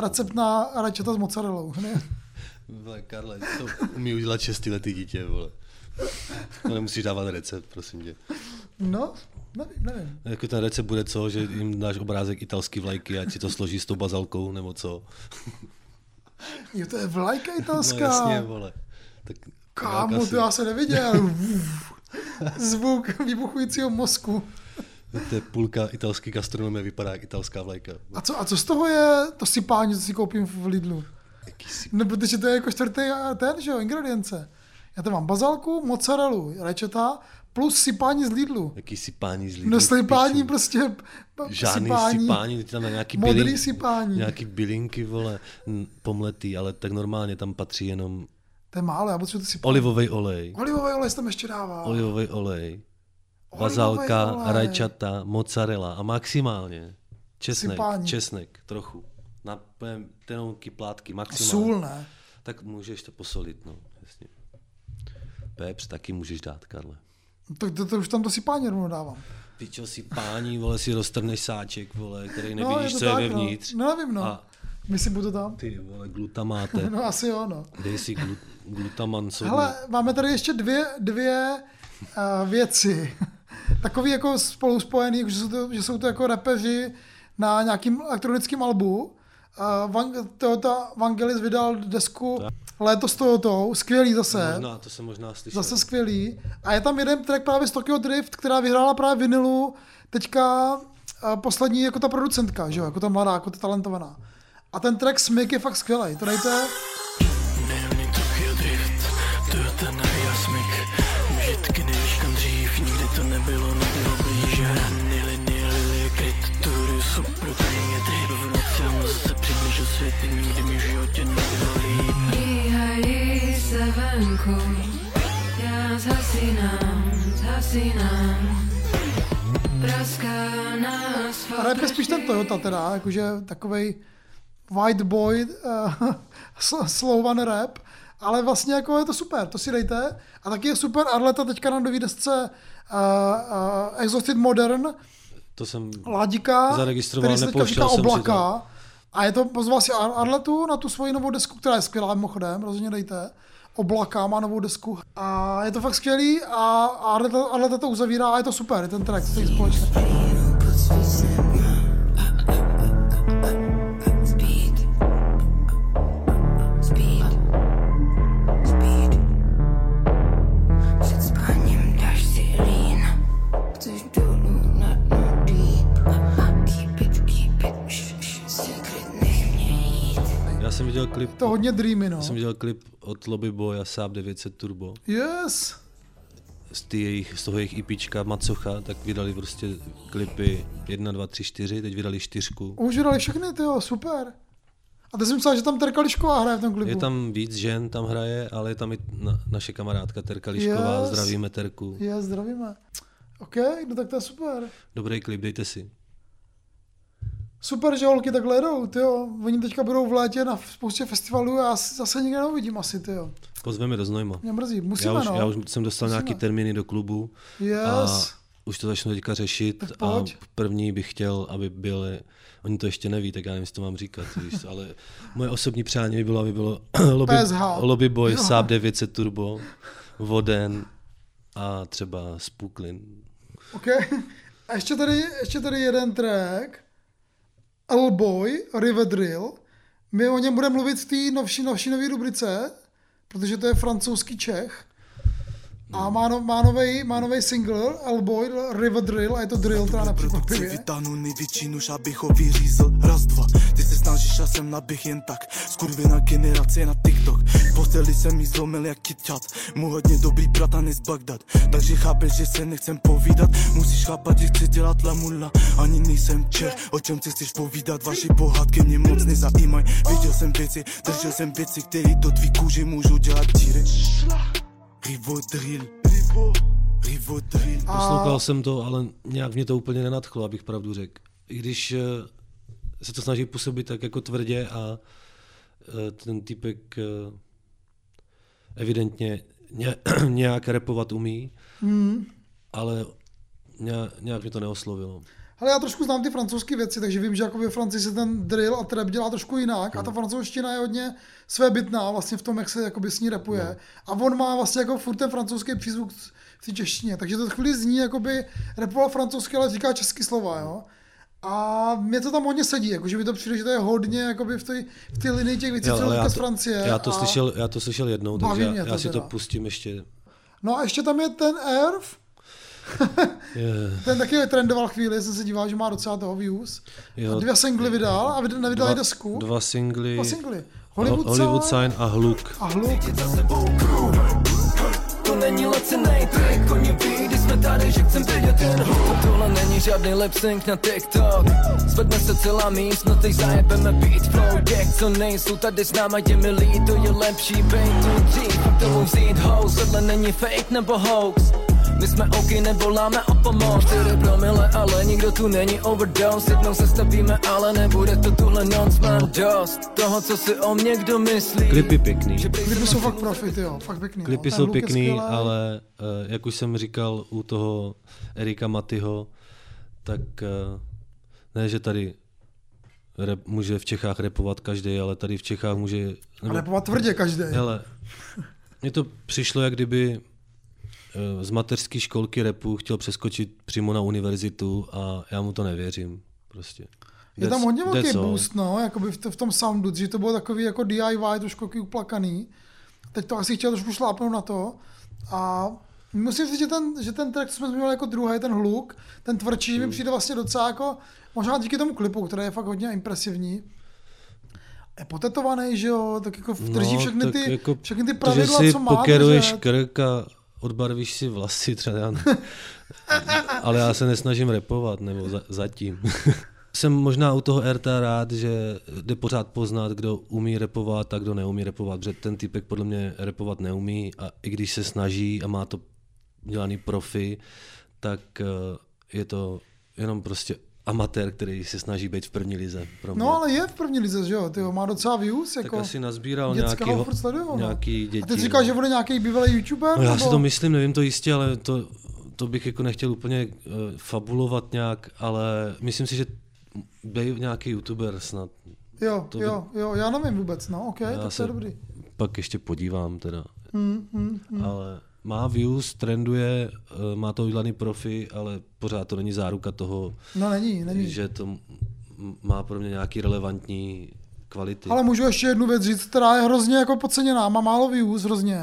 recept na rajčata s mozzarellou. Vole, Karle, to umí udělat šestiletý dítě, vole. To nemusíš dávat recept, prosím tě. No, nevím, nevím. Jako ten recept bude co, že jim dáš obrázek italský vlajky a ti to složí s tou bazalkou, nebo co? Jo, to je vlajka italská. No jasně, vole. Tak kámo, to já se neviděl. Zvuk vybuchujícího mozku. To je půlka italský gastronomie, vypadá jak italská vlajka. A co, a co z toho je to sypání, co si koupím v Lidlu? No, protože to je jako čtvrtý ten, že jo, ingredience. Já tam mám bazalku, mozzarellu, rajčata, plus sypání z Lidlu. Jaký sypání z Lidlu? No sypání prostě. Žádný sypání, sypání tam nějaký modrý bylin, sypání. Nějaký bylinky, vole, pomletý, ale tak normálně tam patří jenom... To je málo, já potřebuji to sypání. Olivový olej. Olivový olej se tam ještě dává. Olivový olej, bazalka, rajčata, mozzarella a maximálně česnek, sypání. Česnek, trochu. Na tenonky plátky, maximálně. Sůl, ne? Tak můžeš to posolit, no, jasně. Pepř taky můžeš dát, Karle. Tak to, to už tam to sypání rovnou dávám. Pičo, sypání, vole, si roztrhneš sáček, vole, který nevidíš, no, co tak, je vevnitř. No, nevím, no. A... Myslím, budu tam. Ty vole, glutamáte. No asi jo, no. Dej si glu, glutamancov. Hele, máme tady ještě dvě, dvě uh, věci. Takový jako spolu spojený, že jsou to, že jsou to jako rapeři na nějakým elektronickém albu. Uh, Van, Toyota Vangelis vydal desku... To Léto s Toyotou, skvělý zase. Možná, to jsem možná slyšel. Zase skvělý. A je tam jeden track právě z Tokyo Drift, která vyhrála právě vinylu. Teďka poslední jako ta producentka, že jo, jako ta mladá, jako ta talentovaná. A ten track Smyk je fakt skvělý. To dejte. Venku, já zhasínám, zhasínám, praská nás fakt. Ale je spíš ten Toyota teda, jakože takovej white boy, uh, slovan rap, ale vlastně jako je to super, to si dejte. A taky je super Arleta teďka na nový desce uh, uh, Exhausted Modern, to jsem Ládika, zaregistroval, který se teďka říká Oblaka. A je to, pozval si Arletu na tu svoji novou desku, která je skvělá mimochodem, rozhodně dejte. Oblaka má novou desku a je to fakt skvělý a Arleta, Arleta to uzavírá a je to super, je ten track se jich společně. Já jsem viděl klip. To hodně dreamy, no. Já jsem viděl klip od Lboya Saab devět set Turbo. Yes. Z, jejich, z toho jejich IPčka Macocha, tak vydali prostě klipy jedna, dva, tři, čtyři, teď vydali čtyřku. Už vydali všechny, tyjo, super. A ty jsi myslel, že tam Terka Lišková hraje v tom klipu. Je tam víc žen, tam hraje, ale je tam i na, naše kamarádka Terka Lišková, yes. Zdravíme Terku. Yes, zdravíme. OK, no tak to je super. Dobrý klip, dejte si. Super, že holky takhle jedou, tyjo. Oni teďka budou v létě na spoustě festivalů a já zase nikde neuvidím asi, tyjo. Pozveme do Znojma. Mě mrzí, musíme, já už, no. Já už jsem dostal musíme. Nějaký termíny do klubu yes. a už to začnu teďka řešit a první bych chtěl, aby byly, oni to ještě neví, tak já nevím, jestli to mám říkat, víš, ale moje osobní přání by bylo, aby bylo lobby, lobby Boy, no. Saab devět set Turbo, Voden a třeba Spuklin. OK, a ještě tady, ještě tady jeden track. Lboy, River Drill. My o něm budeme mluvit v té novší, novší nový rubrice, protože to je francouzský Čech. A má, no, má, novej, má novej single Lboy, River Drill a je to drill, která například pivě. Vytáhnu největší nůž, abych ho vyřízl. Raz, dva, ty se snažíš a jsem nabih jen tak. Skurvená generace na TikTok. Posteli jsem jí zlomil jak kyťat. Mu hodně dobrý bratany z Bagdad. Takže chápeš, že se nechcem povídat. Musíš chápat, že chci dělat lamulla. Ani nejsem Čech, o čem si chceš povídat. Vaši pohádky mě moc nezajímají. Viděl jsem věci, držel jsem věci, které do tvý kůži můžu dělat díry. Rivodril, Rivodril. Poslouchal jsem to, ale nějak mě to úplně nenadchlo, abych pravdu řekl. I když se to snaží působit tak jako tvrdě a ten týpek evidentně nějak rapovat umí, mm. ale nějak mě to neoslovilo. Ale já trošku znám ty francouzské věci, takže vím, že jako ve Francii se ten drill a trap dělá trošku jinak no. a ta francouzština je hodně svébytná vlastně v tom, jak se jakoby s ní rapuje. No. A on má vlastně jako furt ten francouzský přízvuk v té češtině, takže to chvíli zní, jakoby rapoval francouzsky, ale říká český slova, jo. A mě to tam hodně sedí, jakože mi to přijde, že to je hodně jakoby v té v té linii těch věcí, co z Francie. Já to slyšel, já to slyšel jednou, takže já, já si teda. To pustím ještě. No a ještě tam je ten Earth. yeah. Ten taky trendoval chvíli, jsem se díval, že má docela toho views. Jo, dvě singly vydal a vydal dva, i desku. Dva singly. Dva singly. Hollywood, Ho- Hollywood sign a hluk. A hluk. To není lacinej trik, koně vyjde, jsme tady, že chcem vidět ten hluk. Tohle není žádný lip-sync na TikTok. Zvedne se celá místnotej, zajebeme beat flow. Děk, co nejsou tady s náma, je mi líto, je lepší bejt tu dřív. Faktovou vzít house, tohle není fake nebo hoax. My jsme OK, neboláme o pomoc. Čtyři promile, ale nikdo tu není overdose. Jednou se stavíme, ale nebude to tuhle noc. Mám dost toho, co si o mě kdo myslí. Klipy pěkný. Klipy jsou fakt profit, jo, fakt pěkný. Klipy jsou pěkný, ale jak už jsem říkal u toho Erika Matyho, tak ne, že tady rap, může v Čechách rapovat každý, ale tady v Čechách může... Nebo, rapovat tvrdě každý. Hele, mně to přišlo, jak kdyby... z mateřské školky rapu chtěl přeskočit přímo na univerzitu a já mu to nevěřím prostě. Je tam hodně velký boost, no, jakoby v, t- v tom soundu, že to bylo takový jako D I Y, trošku takový uplakaný. Teď to asi chtěl trošku šlápnout na to a musím říct, že ten, že ten track, co jsme zmínili jako druhý, ten hluk, ten tvrdší, hmm. mi přijde vlastně docela jako, možná díky tomu klipu, který je fakt hodně impresivní. Je potetovaný, že jo, tak jako drží no, všechny, ty, jako všechny ty pravidla, to, co má. Pokeruješ krk a odbarvíš si vlasy třeba, ale já se nesnažím rapovat, nebo za, zatím. Jsem možná u toho R T rád, že jde pořád poznat, kdo umí rapovat a kdo neumí rapovat, protože ten typek podle mě rapovat neumí a i když se snaží a má to dělaný profi, tak je to jenom prostě amatér, který se snaží být v první lize. Pro mě. No ale je v první lize, že jo? Ty ho má docela views, jako tak asi nazbíral nějakýho, sleduju, nějaký děti. A ty říkáš, že bude nějaký bývalý youtuber? No, já nebo? Si to myslím, nevím to jistě, ale to, to bych jako nechtěl úplně uh, fabulovat nějak, ale myslím si, že byl nějaký youtuber snad. Jo, to jo, jo, já nevím vůbec, no, ok, tak to je dobrý. Pak ještě podívám teda, mm, mm, mm. ale má views, trenduje, má to udělaný profi, ale pořád to není záruka toho, no, není, není. Že to má pro mě nějaký relevantní kvality. Ale můžu ještě jednu věc říct, která je hrozně jako podceněná, má málo views, hrozně,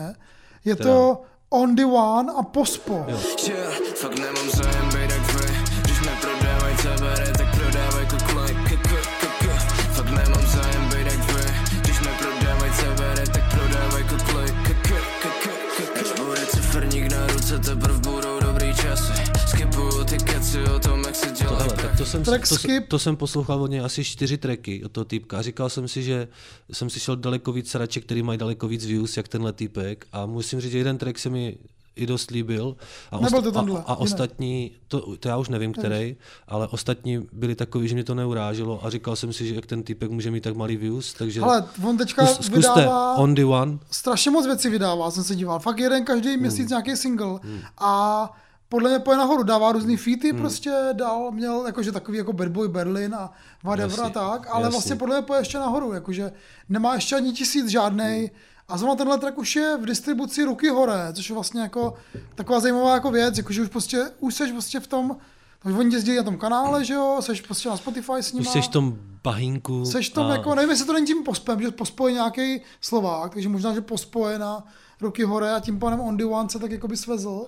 je teda to On The One a Pospo. Jo. To jsem, to, to jsem poslouchal od něj asi čtyři tracky od toho týpka. Říkal jsem si, že jsem si šel daleko víc sraček, který mají daleko víc views, jak tenhle týpek. A musím říct, že jeden track se mi i dost líbil. A, osta- a, a ostatní, to, to já už nevím, který, ale ostatní byli takový, že mě to neuráželo. A říkal jsem si, že jak ten týpek může mít tak malý views. Takže ale on teďka zkuste vydává On The One. Strašně moc věcí vydává, jsem se díval. Fakt jeden každý hmm. měsíc nějaký single. Hmm. A podle mě poje nahoru, dává různý featy, hmm. prostě dál, měl jakože takový jako Bad Boy Berlin a whatever a tak, ale jasně. Vlastně podle mě poje ještě nahoru, jakože nemá ještě ani tisíc žádnej hmm. a zrovna tenhle track už je v distribuci ruky hore, což je vlastně jako taková zajímavá jako věc, jakože už prostě, už seš prostě v tom, takže oni jezdí na tom kanále, že jo, seš prostě na Spotify s nima. Už seš v tom bahínku. Seš tom a... jako, nevím, jestli to není tím Pospem, že Pospo je nějakej Slovák, takže možná, že Pospo je na ruky hore a tím panem On The One se tak jako by svezl.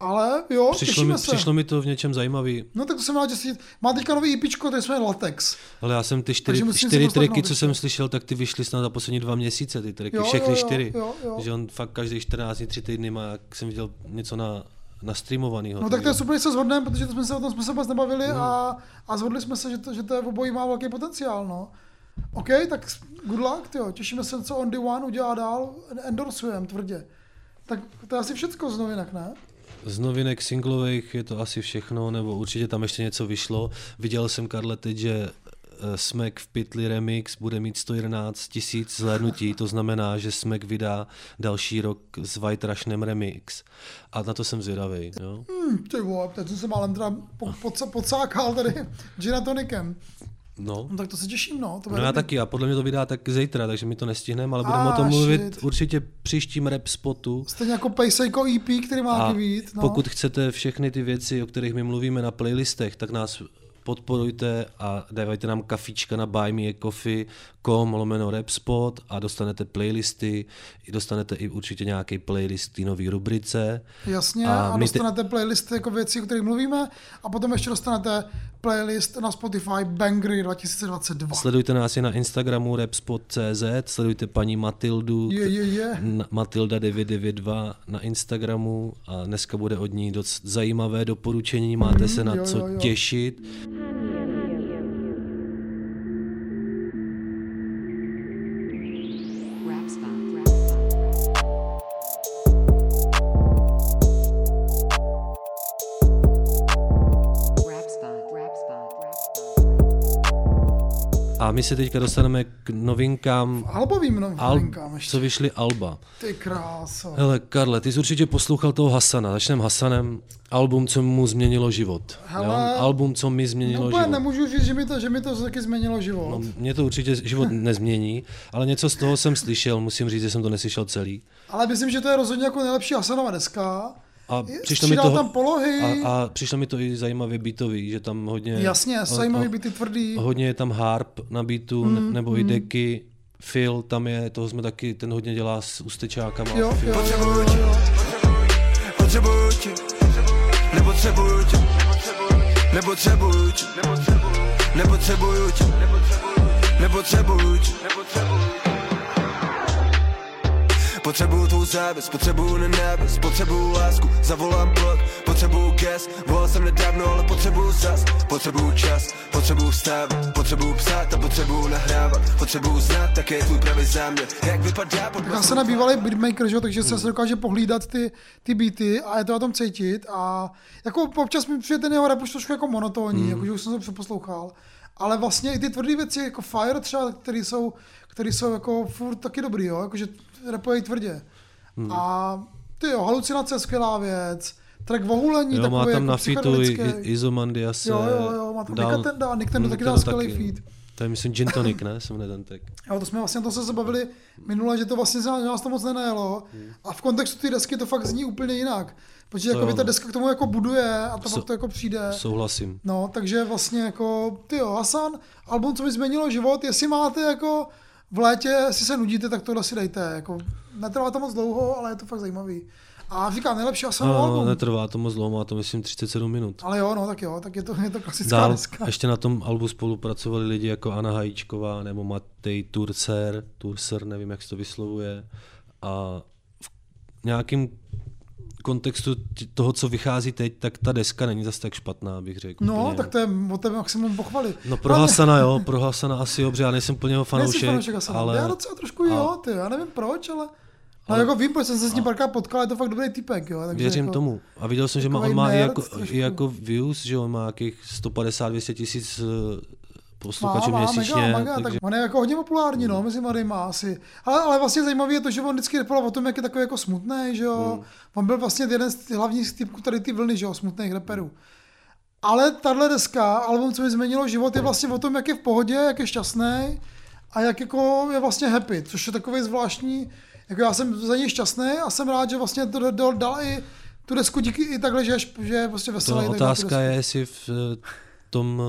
Ale jo, přišlo mi, se. Přišlo mi to v něčem zajímavý. No tak to jsem rád, že si... Má teďka nový IPčko, to je své Latex. Ale já jsem ty čtyři, čtyři tracky, co jsem slyšel, tak ty vyšly snad za poslední dva měsíce, ty tracky, jo, všechny jo, čtyři. Jo, jo. Že on fakt každý čtrnáct dní, tři týdny má, jak jsem viděl něco na, na streamovanýho. No tak to je super, že se shodneme, protože to jsme se o tom jsme se vůbec nebavili no. a, a shodli jsme se, že to, že to obojí má velký potenciál, no. OK, tak good luck, tyjo. Těšíme se, co On The One udělá dál, endorsujem tvrdě. Tak to je asi všecko z novinek, ne? Z novinek singlových je to asi všechno, nebo určitě tam ještě něco vyšlo. Viděl jsem, Karle, teď, že Smek v pytli remix bude mít sto jedenáct tisíc zhlédnutí, to znamená, že Smek vydá další rok s White Russianem remix. A na to jsem zvědavej. Jo? Hmm, ty vole, teď jsem se málem teda podsákal tady gin tonikem. No. no, tak to se těším, no. To no já být... taky, a podle mě to vydá tak zítra, takže mi to nestihneme, ale budeme ah, o tom mluvit shit. Určitě příštím Rapspotu. Stejně jako Pejsejko E P, který má být. No. Pokud chcete všechny ty věci, o kterých my mluvíme na playlistech, tak nás podporujte a dávajte nám kafička na buymeacoffee.com lomeno Rapspot a dostanete playlisty, dostanete i určitě nějaký playlist té nový rubrice. Jasně, a, a dostanete te... playlisty jako věci, o kterých mluvíme a potom ještě dostanete playlist na Spotify Banger dva tisíce dvacet dva. Sledujte nás i na Instagramu Rapspot tečka cz, sledujte paní Matildu, je, je, je. Matilda devět set devadesát dva na Instagramu a dneska bude od ní dost zajímavé doporučení, máte mm, se na jo, co jo, jo. těšit. A my se teďka dostaneme k novinkám, albovým novinkám al- co vyšly alba. Ty kráso. Hele, Karle, ty jsi určitě poslouchal toho Hasana. Začneme Hasanem. Album, co mu změnilo život. Hele, album, co mi změnilo no, život. Nemůžu říct, že mi to, že mi to taky změnilo život. No, mě to určitě život nezmění, ale něco z toho jsem slyšel, musím říct, že jsem to neslyšel celý. Ale myslím, že to je rozhodně jako nejlepší Hasanova deska. A přišlo, mi to, tam polohy. A, a přišlo mi to i zajímavě beatový, že tam hodně... Jasně, zajímavý beaty tvrdý. Hodně je tam harp na beatu, mm, nebo mm. i deky. Phil tam je, toho jsme taky, ten hodně dělá s ústečákama. Jo, jo, jo, jo. Potřebuju tě, nepotřebuju tě, nepotřebuju tě, nepotřebuju tě, nepotřebuju tě, potřebuju tvou závis, potřebuju nenávist, potřebuju lásku, zavolám plot, potřebuju guest, volal jsem nedávno, ale potřebuju zas, potřebuju čas, potřebuju vstávat, potřebuju psát a potřebuju nahrávat, potřebuju znát, tak je tvůj pravý záměr, jak vypadá pod... Já jsem nebývalý beatmaker, že? Takže se dokáže pohlídat ty, ty beaty a je to na tom cítit a jako občas mi přijde ten jeho rap už trošku jako monotónní, mm. jakože už jsem se přeposlouchal, ale vlastně i ty tvrdé věci jako Fire třeba, které jsou, které jsou jako furt taky dobrý, jo? Jakože rapuje tvrdě. Hmm. A ty jo, halucinace je skvělá věc. Track vohulení takový jako psychedelický. Jo, má tam na featu Izomandiase. Jo, jo, jo, má tam Nicktendo taky dá skvělý feat. To je, myslím, gin tonic, ne? Se mne ten track. Jo, to jsme vlastně na tom se zabavili minule, že to vlastně nás to moc nenajelo. Hmm. A v kontextu té desky to fakt zní úplně jinak. Protože jako by ta deska k tomu jako buduje a to so, pak to jako přijde. Souhlasím. No, takže vlastně jako, tyjo, Hasan, album, co mi změnilo život, jestli máte jako v létě, si se nudíte, tak tohle si dejte. Jako, netrvá to moc dlouho, ale je to fakt zajímavý. A říkám, nejlepší Hasanovo album. No, netrvá to moc dlouho, má to myslím třicet sedm minut. Ale jo, no tak jo, tak je to, je to klasická Dál, deska. Ještě na tom albu spolupracovali lidi jako Anna Hajíčková nebo Matej Turser, Turser, nevím, jak se to vyslovuje. A v nějakým kontextu toho, co vychází teď, tak ta deska není zase tak špatná, bych řekl. No, úplně, tak to je o tebe maximum pochvaly. No pro ale... Hasana jo, pro Hasana asi jo, protože já nejsem plně fanoušek. fanoušek ale... Já docela trošku a... jo, ty, já nevím proč, ale... Ale jako vím, proč jsem se s ním párkrát potkal, je to fakt dobrý typek, jo. Takže věřím jako, tomu. A viděl jsem, že má, on má i jako, i jako views, že on má nějakých sto padesát až dvě stě tisíc posluchačů měsíčně. Mega, mega, takže... On je jako hodně populární, no, mezi mladýma asi. Ale, ale vlastně zajímavé je to, že on vždycky repoval o tom, jak je takový jako smutný, že jo. Hmm. On byl vlastně jeden z hlavních typků tady ty vlny, že jo, smutných reperů. Ale tahle deska, album, co mi změnilo život, je vlastně o tom, jak je v pohodě, jak je šťastný a jak jako je vlastně happy, což je takový zvláštní. Jako já jsem za něj šťastný a jsem rád, že vlastně to dal, dal i tu desku díky i takhle, že, že je prostě veselý. To otázka je, jestli v tom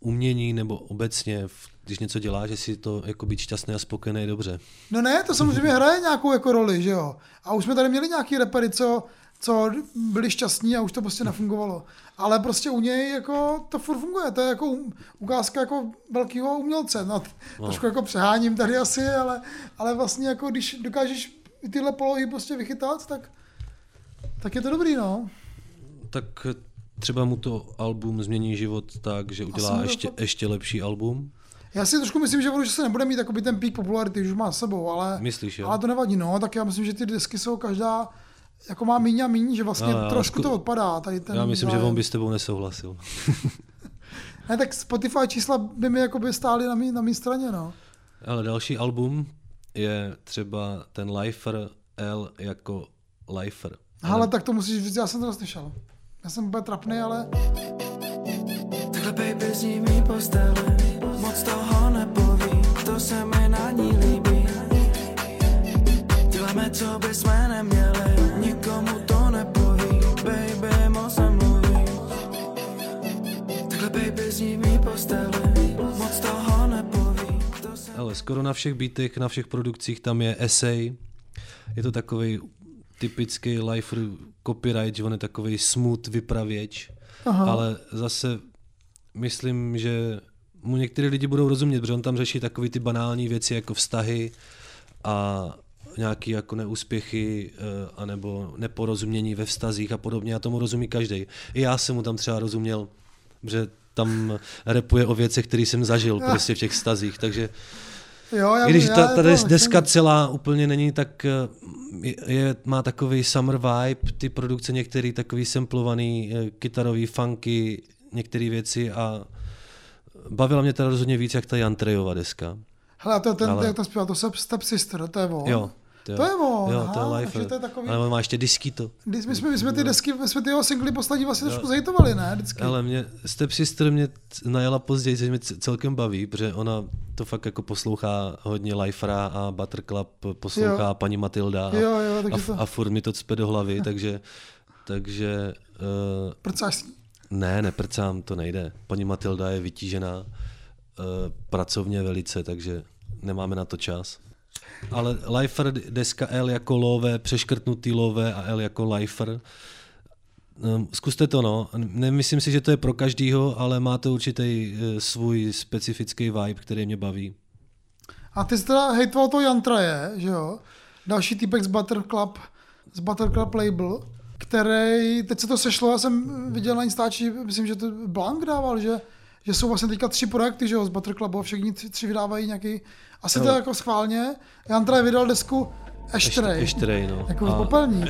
umění nebo obecně, když něco děláš, jestli to jako být šťastný a spokojený dobře. No ne, to samozřejmě hraje nějakou jako roli, že jo. A už jsme tady měli nějaký repery, co, co byli šťastní a už to prostě nefungovalo. Ale prostě u něj jako to furt funguje, to je jako ukázka jako velkého umělce. No, no. Trošku jako přeháním tady asi, ale, ale vlastně jako když dokážeš tyhle polohy prostě vychytat, tak, tak je to dobrý, no. Tak třeba mu to album změní život tak, že udělá ještě, to... ještě lepší album. Já si trošku myslím, že, že se nebude mít jakoby ten pík popularity, už má s sebou, ale, myslíš, jo? Ale to nevadí, no, tak já myslím, že ty desky jsou každá jako má míň a míň, že vlastně no, trošku jako, to odpadá. Tady ten, já myslím, no, že on by s tebou nesouhlasil. Ne, tak Spotify čísla by mi jako by stály na mý, na mý straně, no. Ale další album je třeba ten Lifer L jako Lifer. Ale tak to musíš říct, já jsem to rozslyšel. Já jsem úplně trapný, ale... Takhle baby z ní mý postele, moc toho nepoví, to se mi na ní líbí. Děláme, co bysme neměli. Nikomu to nepoví, baby, moc nemluví. Takhle baby z ní postele, moc toho nepoví. To se... Ale skoro na všech beatech, na všech produkcích tam je Essay. Je to takový typický life copyright, že on je takový smooth vypravěč. Aha. Ale zase myslím, že mu některý lidi budou rozumět, protože on tam řeší takový ty banální věci jako vztahy a nějaké jako neúspěchy anebo neporozumění ve vztazích a podobně. A tomu rozumí každý. I já jsem mu tam třeba rozuměl, že tam rapuje o věcech, které jsem zažil prostě v těch vztazích. Takže jo, já, i když já, ta, ta já, deska já. celá úplně není, tak je, má takový summer vibe, ty produkce některé takový samplovaný, kytarový, funky, některé věci a bavila mě teda rozhodně víc, jak ta Jantrejova deska. Hele, to ten, ale... jak to zpíval, to je Step Sister, to je on. Jo, to, to je on, jo, to je Lifer. To je takový... Ale on má ještě disky to. My jsme, my jsme ty desky, my jsme ty jeho singly poslední vlastně jo. trošku zhejtovali, ne? Vždycky. Ale mě, Step Sister mě najela později, což mě celkem baví, protože ona to fakt jako poslouchá hodně Lifera a Butterclub poslouchá jo. paní Matilda a, jo, jo, a, to... a furt mi to cpe do hlavy, takže... takže uh... Prcáš si? Ne, neprcám, to nejde. Paní Matilda je vytížená. Pracovně velice, takže nemáme na to čas. Ale Lifer deska L jako love, přeškrtnutý love a L jako Lifer. Zkuste to, no. Nemyslím si, že to je pro každýho, ale má to určitý svůj specifický vibe, který mě baví. A ty jsi teda hejtoval toho Jantraje, že jo? Další týpek z Butterclub, z Butterclub label, který, teď se to sešlo, já jsem viděl na Instači, myslím, že to Blank dával, že že jsou vlastně teďka tři projekty, že jo, z Butterclubu, všichni tři, tři vydávají nějaký, asi no. to jako schválně. Jantraj vydal desku Ashtray, Ashtray no. jako a... popelní.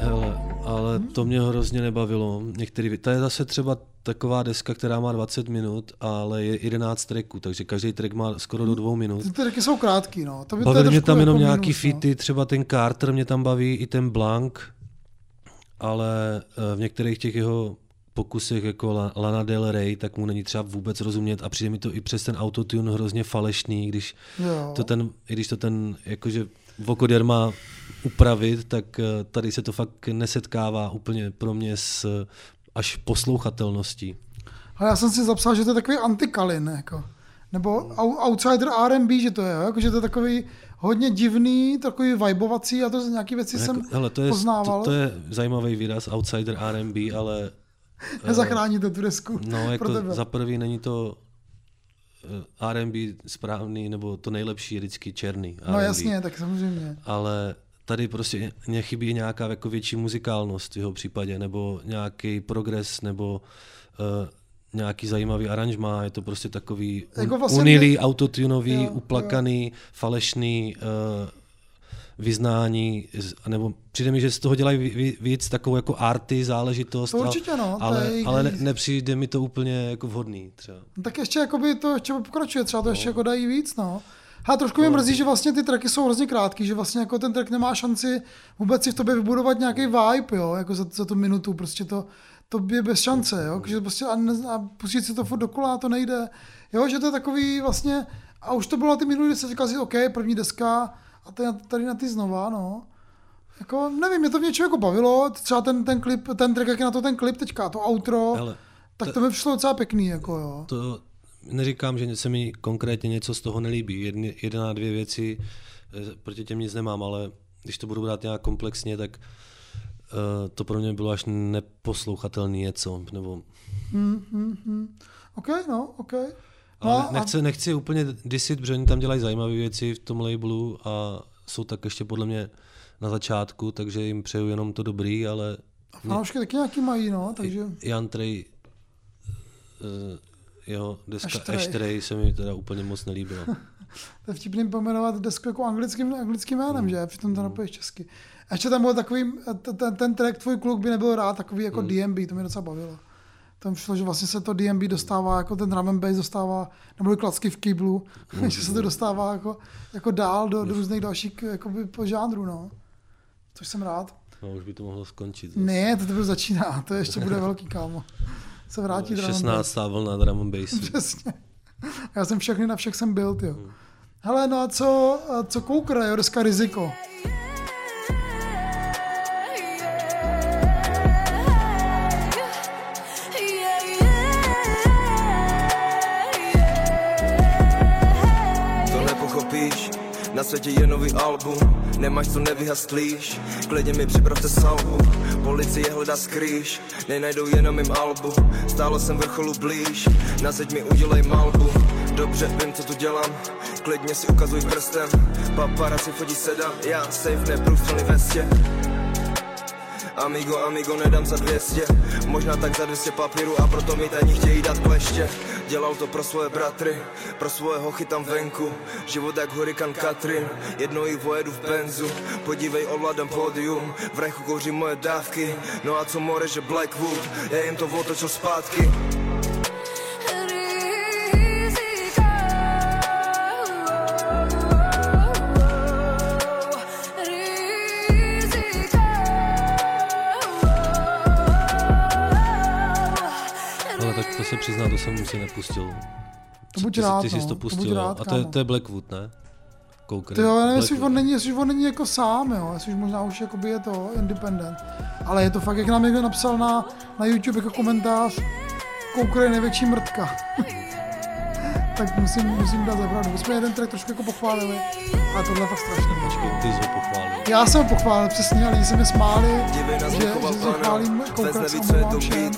Hele, ale to mě hrozně nebavilo. Některý, ta je zase třeba taková deska, která má dvacet minut, ale je jedenáct tracků, takže každý track má skoro do dvou minut. Ty tracky jsou krátký, no. To by bavili mě tam jenom nějaký minus, featy, no. Třeba ten Carter mě tam baví, i ten Blank, ale v některých těch jeho pokusech jako Lana Del Rey, tak mu není třeba vůbec rozumět a přijde mi to i přes ten autotune hrozně falešný, když jo. to ten, i když to ten, jakože vokoder má upravit, tak tady se to fakt nesetkává úplně pro mě s až poslouchatelností. Ale já jsem si zapsal, že to je takový anti-Kalin, jako. Nebo outsider R and B, že to je, jako, že to je takový hodně divný, takový vibovací a to nějaký věci jako, jsem hele, to je, poznával. To, to je zajímavý výraz, outsider R and B, ale nezachráníte tu desku. No, jako za prvý není to R and B správný, nebo to nejlepší je vždycky černý R and B. No jasně, tak samozřejmě. Ale tady prostě mě chybí nějaká jako větší muzikálnost v jeho případě, nebo nějaký progres, nebo uh, nějaký zajímavý aranžmá, je to prostě takový jako vlastně unilý, mě... autotunový, jo, uplakaný, jo. falešný uh, vyznání, nebo přijde mi, že z toho dělají víc takovou jako arty záležitost, to určitě, no, to ale, ale ne, nepřijde mi to úplně jako vhodný třeba. Tak ještě jakoby to ještě pokračuje, třeba to no. ještě jako dají víc, no. A trošku mě mrzí, že vlastně ty tracky jsou hrozně krátký, že vlastně jako ten track nemá šanci vůbec si v tobě vybudovat nějaký vibe, jo, jako za, za tu minutu, prostě to, to je bez šance, jo, že prostě a, ne, a pustit si to furt dokola, to nejde, jo, že to je takový vlastně, a už to bylo na ty minulý, kdy se říkal si, OK, první deska, a tady na ty znova, no. Jako, nevím, mě to v něčem jako bavilo, třeba ten, ten klip, ten track, jak je na to ten klip teďka, to outro, hele, tak to mi přišlo docela pěkný, jako jo. To neříkám, že se mi konkrétně něco z toho nelíbí, Jedny, jedna, dvě věci, proti těm nic nemám, ale když to budu brát nějak komplexně, tak uh, to pro mě bylo až neposlouchatelný něco, nebo... Mm, mm, mm. OK, no, OK. Ale nechci, nechci úplně disit, protože oni tam dělají zajímavé věci v tom labelu a jsou tak ještě podle mě na začátku, takže jim přeju jenom to dobrý, ale... Fanoušky taky nějaký mají, no, takže... Jan Trej, jeho deska Ashtray se mi teda úplně moc nelíbila. To je vtipný pomenovat desku jako anglickým, anglickým jménem, mm. že? Přitom to mm. napoješ česky. Ještě tam byl takový, ten, ten track Tvůj kluk by nebyl rád, takový jako mm. D M B, to mě docela bavilo. Tam šlo, že vlastně se to D M B dostává, jako ten drum and bass dostává, nebo klacky v kýblu, mm. že se to dostává jako, jako dál do, do různých dalších jakoby, po žánru, no. Což jsem rád. No, už by to mohlo skončit. Zase. Ne, to teprve začíná, to ještě bude velký, kámo. Se vrátí no, drum šestnáctá vlna drum and bassu. Přesně. Já jsem všechny na všech jsem byl, tyjo. Mm. Hele, no a co, co Koukr, jo, dneska Riziko. Na světě je nový album, nemáš co nevyhaslíš, klidně mi připravte salvu, policie hledá skrýš, nenajdou jenom mým albu, stále jsem vrcholu blíž, na zeď mi udělej malbu, dobře vím co tu dělám, klidně si ukazuj prstem, paparazzi fotí sedam, já safe neprůstřelný vestě. Amigo, amigo, nedám za dvě stě, možná tak za dvě stě papíru a proto mi tajní chtějí dát kleště. Dělal to pro svoje bratry, pro svoje hochy tam venku, život jak hurikán Katrin, jednou jich vojedu v benzu. Podívej, ovládám pódium, v rajchu kouří moje dávky, no a co more, že Blackwood, já jim to otočil zpátky. To se přizná, to jsem si nepustil. To buď rád, ty, ty jsi to pustil, rád, a to je, to je Blackwood, ne? Koukr. Ty jo, já nevím, jestli on není, jestli on není jako sám, jo, jestli možná už jakoby je to independent. Ale je to fakt, jak nám někdo napsal na, na YouTube jako komentář, Koukr je největší mrdka. Tak musím, musím dát zapravdu. My jsme jeden track trošku jako pochválili, ale tohle je fakt strašný. Počkej, ty jsi ho pochválil. Já jsem ho pochválil přesně, lidi se mi smáli, že chválím Koukra samomáče.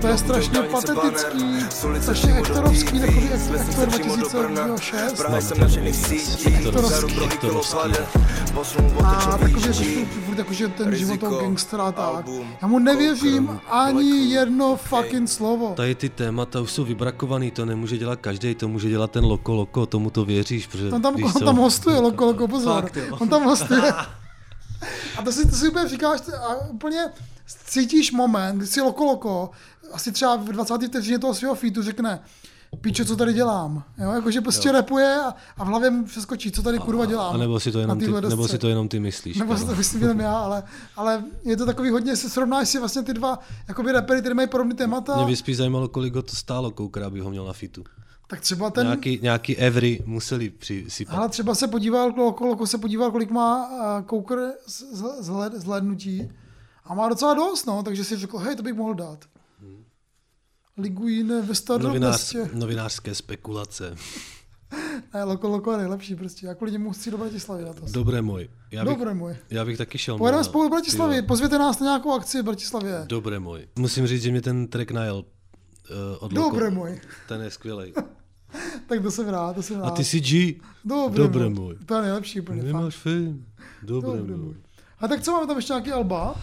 To je strašně patetický, strašně ektorovský, takový Ektor dva tisíce šest. Ektorovský, ektorovský. A takový řešit furt jakože ten život toho gangstera a tak. Já mu nevěřím ani jedno fucking slovo. Tady ty témata už jsou vybrakovaný, to nemůže dělat každý, to může dělat ten Loko Loko, tomu to věříš, protože on tam, on tam hostuje, Loko Loko, pozor. Fakt, on tam hostuje. A to si, to si úplně říkáš a úplně cítíš moment, kdy si Loko Loko asi třeba v dvacáté vteřině toho svého featu řekne piče, co tady dělám, jo, jakože prostě jo. Repuje a, a v hlavě mu přeskočí, co tady a, kurva dělám. A nebo si to jenom, ty, nebo si to jenom ty myslíš. Nebo si to myslím jenom já, ale, ale je to takový hodně, se srovnáš si vlastně ty dva jakoby rapery, které mají podobné témata. Mě by spíš zajímalo, kolik ho to stálo, Koukr, aby ho měl na featu. Tak třeba ten... Nějaký, nějaký every museli přisypat. Ale třeba se podíval, Loko se podíval, kolik má Koukr zhlédnutí a má docela dost, no, takže si řekl, hej, to bych mohl dát. Liguín ve Staroměstě. Novinář, novinářské spekulace. Ne, Loko Loko je nejlepší prostě. Já kvůli němu chci do Bratislavy na to. Dobré můj. Já bych, Dobré můj. Já bych taky šel. Pojedeme spolu do Bratislavy, pozvěte nás na nějakou akci v Bratislavě. Dobré můj. Musím říct, že mě ten track najel uh, od Loko. Dobré můj. Ten je skvělej. Tak to jsem rád, to jsem rád. A ty jsi G. Dobré, Dobré můj. můj. To je nejlepší úplně. Nemáš film. Dobré, Dobré můj. můj. A tak co máme tam ještě nějaký alba?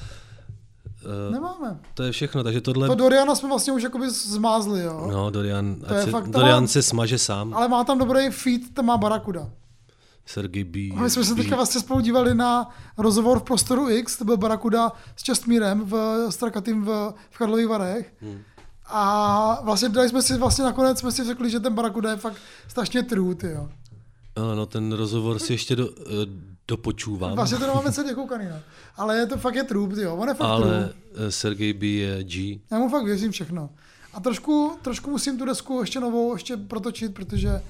Uh, Nemáme. To je všechno, takže tohle... To Doriana jsme vlastně už jakoby zmázli, jo? No, Dorian, se, fakt, Dorian má... se smaže sám. Ale má tam dobrý feat, tam má Barakuda. Sergej B. My jsme se teďka vlastně spolu dívali na rozhovor v Prostoru X, to byl Barakuda s Čestmírem v Strakatým v, v Karlových Varech. Hmm. A vlastně dali jsme si, vlastně nakonec jsme si řekli, že ten Barakuda je fakt strašně true, jo. No, no, ten rozhovor si ještě do... dopočůvám. Vlastně to máme celý koukaný, no. Ale je to fakt je trůb, tyjo. On je fakt Ale trůb. Sergej B. je G. Já mu fakt věřím všechno. A trošku, trošku musím tu desku ještě novou ještě protočit, protože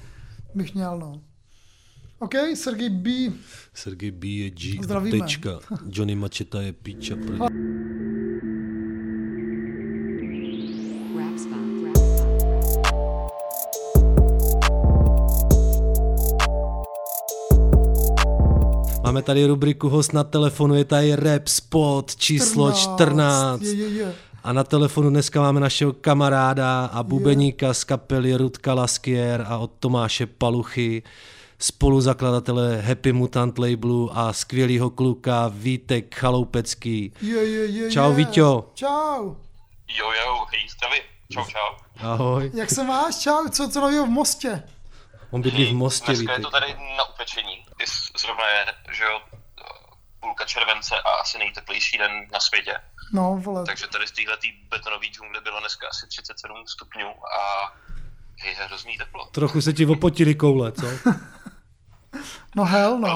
bych měl, no. OK, Sergej B. Sergej B. je G. Zdravíme. Tečka. Johnny Macheta je píča. Pr... Máme tady rubriku Host na telefonu, je tady Rapspot číslo čtrnáct. Je, je, je. A na telefonu dneska máme našeho kamaráda a bubeníka je. z kapely Rutka Laskier a od Tomáše Paluchy, spoluzakladatele Happy Mutant labelu a skvělýho kluka Vítek Chaloupecký. Je, je, je, čau je. Víťo. Čau. Jo, jo, hej, stavi. Čau, čau. Ahoj. Jak se máš? Čau, co, co novýho v Mostě? On bydlí v Mostě, Vítek. Dneska je to tady na upečení. Zrovna je, že jo, půlka července a asi nejteplejší den na světě. No, vole. Takže tady z téhletý betonový džungle bylo dneska asi třicet sedm stupňů a je hrozný teplo. Trochu se ti opotily koule, co? No hell no.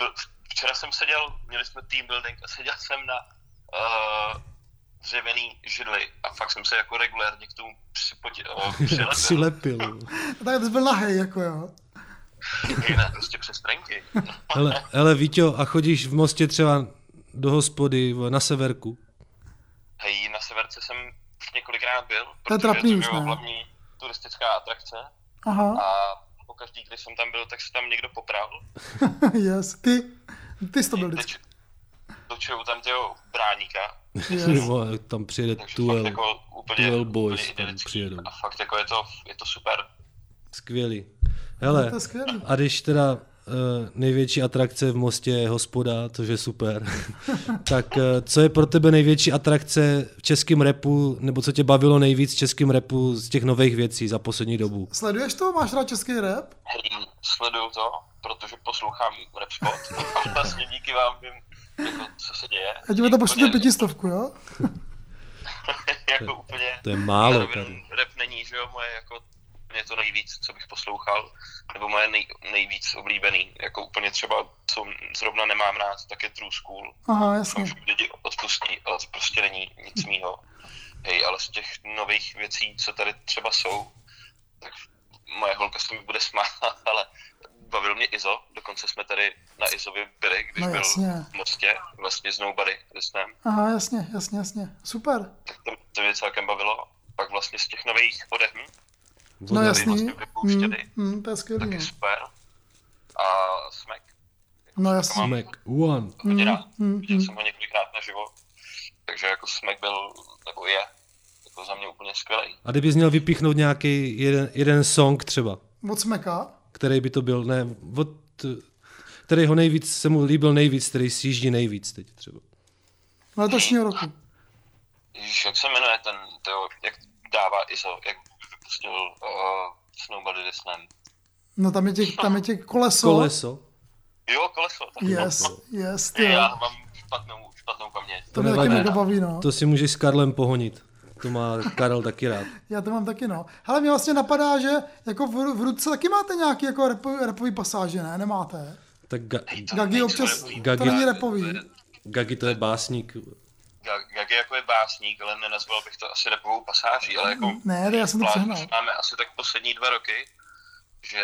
no. Včera jsem seděl, měli jsme team building a seděl jsem na uh, dřevěný židli a fakt jsem se jako regulérně k tomu připoti- oh, přilepil. přilepil. Tak to byl nahej, jako jo. Jinak prostě přes trenky. Hele, hele Víťo, a chodíš v Mostě třeba do hospody na Severku? Hej, na Severce jsem už několikrát byl, protože to je hlavní turistická atrakce. Aha. A pokaždý, když jsem tam byl, tak se tam někdo popral. Yes, ty, ty jsi to byl vždycky. Dočujou tam těho bráníka. Yes. Tam přijede Tuel, jako Tuel Boys tam přijedou. A fakt jako je to, je to super. Skvělý. Hele, a když teda uh, největší atrakce v Mostě je hospoda, což je super, tak uh, co je pro tebe největší atrakce v českém rapu, nebo co tě bavilo nejvíc v českém rapu z těch nových věcí za poslední dobu? Sleduješ to? Máš rád český rap? Hej, sleduju to, protože poslouchám Rapspot a vlastně díky vám vím, jako, co se děje. Já ti to pošlu do pětistovku, jo? Jako úplně, to je málo. Rap není, že jo, moje jako... Mě to nejvíc, co bych poslouchal, nebo moje nej, nejvíc oblíbený, jako úplně třeba, co zrovna nemám rád, tak je True School. Aha, jasně. Už lidi odpustí, ale to prostě není nic mýho. Hej, ale z těch nových věcí, co tady třeba jsou, tak moje holka se mi bude smát, ale bavil mě Izo, dokonce jsme tady na Izovi byli, když no, byl v Mostě, vlastně s Nobody, kde jsme. Aha, jasně, jasně, jasně, super. Tak to, to mě celkem bavilo, pak vlastně z těch nových odehm. No jasný, vlastně mm, mm, to je skvělý. Taky super. A smek. No jasně. Mac One. Hodně rád. Mm, viděl mm. jsem ho několikrát naživo. Takže jako Smack byl, nebo je, jako za mě úplně skvělý. A kdybys měl vypíchnout nějaký jeden, jeden song třeba? Od Smacka? Který by to byl, ne, od, který ho nejvíc, se mu líbil nejvíc, který sjíždí nejvíc teď třeba. Letošního roku. Ježíš, jak se jmenuje ten, toho, jak dává I S O, jak vypustil uh, Snowbody the Slam. No tam je těch, tam je těch koleso. Koleso. Jo, koleso. Yes, no, yes, ty. Já mám špatnou, špatnou paměť. To, to mě taky nedobaví, no. To si můžeš s Karlem pohonit. To má Karel taky rád. Já to mám taky, no. Hele, mě vlastně napadá, že jako v, v Rudce taky máte nějaký jako rapový pasáže, ne? Nemáte? Tak ga- Gagi občas, Gagi, to není rapový. Gagi to je básník. Gagi jako je básník, ale nenazval bych to asi rapovou pasáží, ale jako... Ne, já jsem to přehnal. Máme asi tak poslední dva roky, že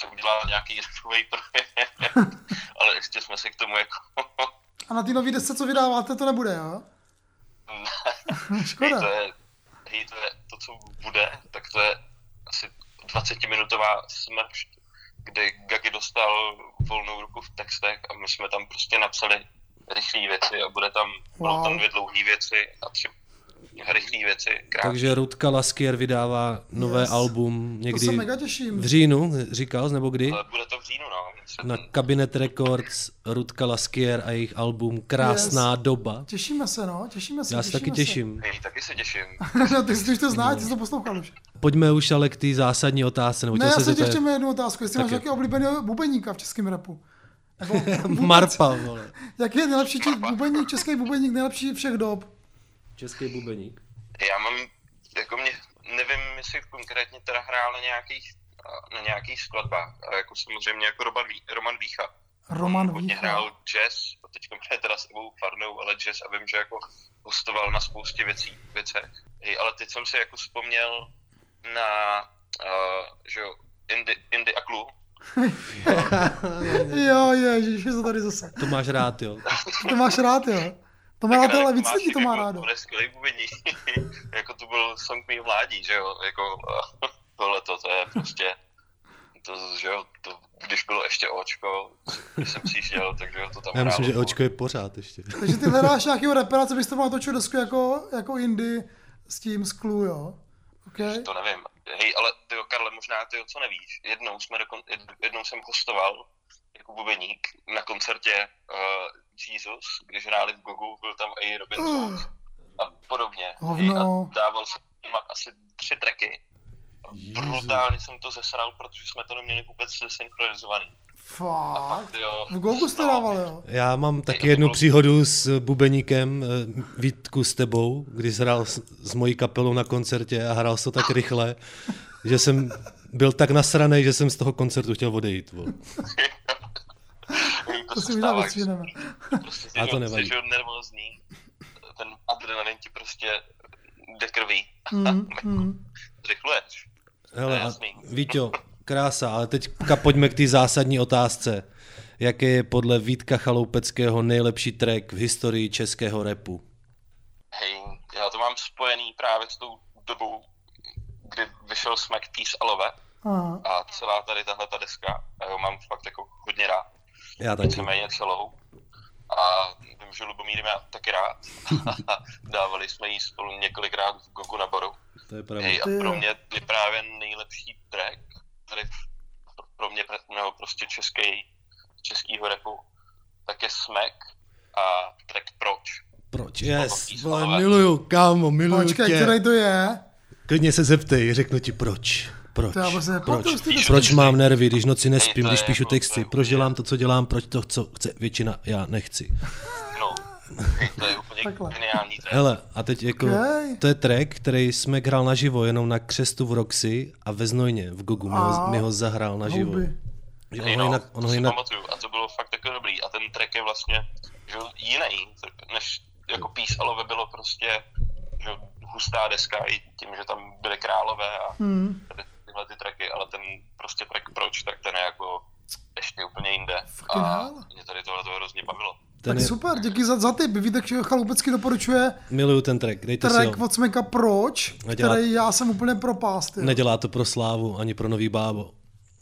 se udělal nějaký rapový projekt, ale ještě jsme se k tomu jako... A na ty nový desce, co vydáváte, to nebude, jo? Škoda. Hej, to je, hej, to je to, co bude, tak to je asi dvacetiminutová smršť, kde Gagi dostal volnou ruku v textech a my jsme tam prostě napsali rychlé věci a bude tam, wow. budou tam dvě dlouhé věci a tři rychlé věci. Krátky. Takže Rutka Laskier vydává nové yes. album někdy v říjnu, říkal jsi, nebo kdy? Ale bude to v říjnu, no. Na Kabinet Records, Rutka Laskier a jejich album Krásná yes. doba. Těšíme se, no, těšíme se. Já se taky se. těším. Já taky se těším. No, ty jsi to znáš, ty jsi to poslouchal už. Pojďme už ale k té zásadní otázce. Nebo ne, já se těším jednu otázku, jestli máš taky oblíbeného bubeníka v českém rapu. Marpa, vole. Jaký je nejlepší bubeník, český bubeník, nejlepší všech dob? Český bubeník? Já mám, jako mě, nevím, jestli konkrétně teda hrál na nějakých, na nějakých skladbách, ale jako samozřejmě jako Roman, Roman Vícha. Roman Vícha. Hodně hrál jazz, a teďka mě teda s obou parnou, ale jazz a vím, že jako hostoval na spoustě věcí, věcech. Ale teď jsem si jako vzpomněl na, uh, že jo, Indy, Indy a Clue. Jo, ježiš, je to tady zase. To máš rád, jo. To máš rád, jo. To má rád, ale víc lidí to má rád. To je skvělý bubení. Jako to byl song mý mládí, že jo. Jako tohleto, to je prostě, to, že jo, to, když bylo ještě Očko, když jsem přišel, takže to tam já myslím, rád, že Očko je pořád ještě. Takže ty hledáš nějakého rapera, co bys to mal točil desku jako, jako indie s tím z Clue, jo. Okay. To nevím. Hej, ale tyjo, Karle, možná tyjo, co nevíš. Jednou, jsme dokon, jednou jsem hostoval jako bubeník na koncertě uh, Jesus, když hráli v Gogu, byl tam i Robin uh. a podobně. Oh, no. Hej, a dával jsem asi tři tracky. Brutálně jsem to zesral, protože jsme to neměli vůbec synchronizovaný. Fakt? V Gogu jste dával, jo? Já mám taky jednu příhodu s bubeníkem, Vítku, s tebou, když hrál s, s mojí kapelou na koncertě a hrál se to tak rychle, že jsem byl tak nasranej, že jsem z toho koncertu chtěl odejít. To si možná vysvěneme. A to nevadí. Jsi nervózní, ten adrenalin ti prostě jde krví. Rychluješ. Hele, Víťo, krása, ale teďka pojďme k té zásadní otázce. Jaký je podle Vítka Chaloupeckého nejlepší track v historii českého rapu? Hej, já to mám spojený právě s tou dobou, kdy vyšel Smack Peace a Love a celá tady tahleta deska. Já ho mám fakt jako hodně rád. Já taky. Víceméně celou. A vím, že Lubomír má taky rád. Dávali jsme jí spolu několikrát v Gogu na baru. To je pravda. Hej, a pro mě je právě nejlepší track, který pro mě nebo prostě český, českýho rapu, tak je Smack a track Proč. Proč, yes, vole, miluju, kámo, miluju Počkej, tě. Počkej, který to je? Klidně se zeptej, řeknu ti proč. Proč? Proč? Proč mám nervy, když noci nespím, když píšu texty, proč dělám to, co dělám, proč to, co chce většina, já nechci. No, to je úplně geniální track. Hele, a teď jako, okay. to je track, který jsme hrál naživo, jenom na křestu v Roxy a ve Znojmě v Gogu, mi ho, mi ho zahrál naživo. On no, jinak, on to si jinak... pamatuju a to bylo fakt takový dobrý a ten track je vlastně že jiný, než jako Peace a Love bylo prostě že hustá deska i tím, že tam byly králové a hmm. tyhle ty tracky, ale ten prostě track Proč, tak ten je jako ještě úplně jinde a mě tady tohle to hrozně bavilo. Ten tak je... super, díky za, za tip. Víte, že Chaloupecký doporučuje. Miluju ten track, dejte track si ho. Track od Smeka Proč, Nedělá... který já jsem úplně propástil. Jo. Nedělá to pro slávu, ani pro nový bábo,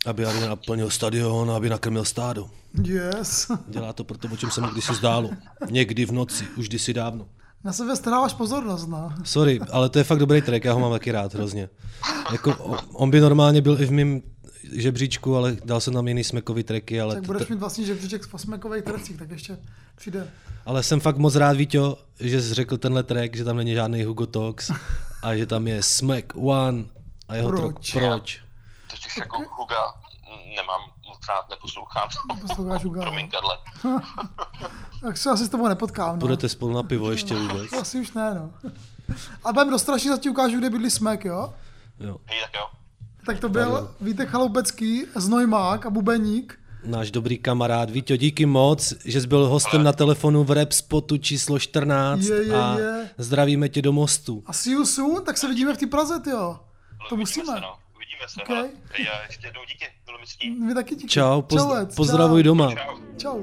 aby naplnil stadion, aby nakrmil stádo. Yes. Dělá to proto, o čem se mu kdysi zdálo. Někdy v noci, už kdysi dávno. Na sebe staráváš pozornost, no. Sorry, ale to je fakt dobrý track, já ho mám taky rád hrozně. Jako, on by normálně byl i v mým žebříčku, ale dal jsem tam jiný smekový tracky. Ale tak budeš mít vlastní žebříček po smekových tracích, tak ještě přijde. Ale jsem fakt moc rád, Víťo, že jsi řekl tenhle track, že tam není žádný Hugo Talks a že tam je Smack One a jeho track Proč. To těch jako Huga nemám moc rád, neposlouchám. Neposloucháš Huga. Prominkadle. Tak se asi s tebou nepotkám. Budete spolu na pivo ještě vůbec. Asi už ne, no. A budem do Strašnic, ti ukážu, kde bydlí Smack, jo? Jo. Hej, tak jo. Tak to byl Vítek Chaloupecký, Znojmák a bubeník. Náš dobrý kamarád. Víťo, díky moc, že jsi byl hostem na telefonu v Rapspotu číslo čtrnáct je, je, a je. Zdravíme tě do Mostu. A see you soon, tak se vidíme v té Praze, jo. To musíme. Se, no. Vidíme se, okay. No. Já ještě jednou díky, bylo mi ctí. Vy taky díky. Čau, pozdravuj, Čau. pozdravuj doma. Čau. Čau.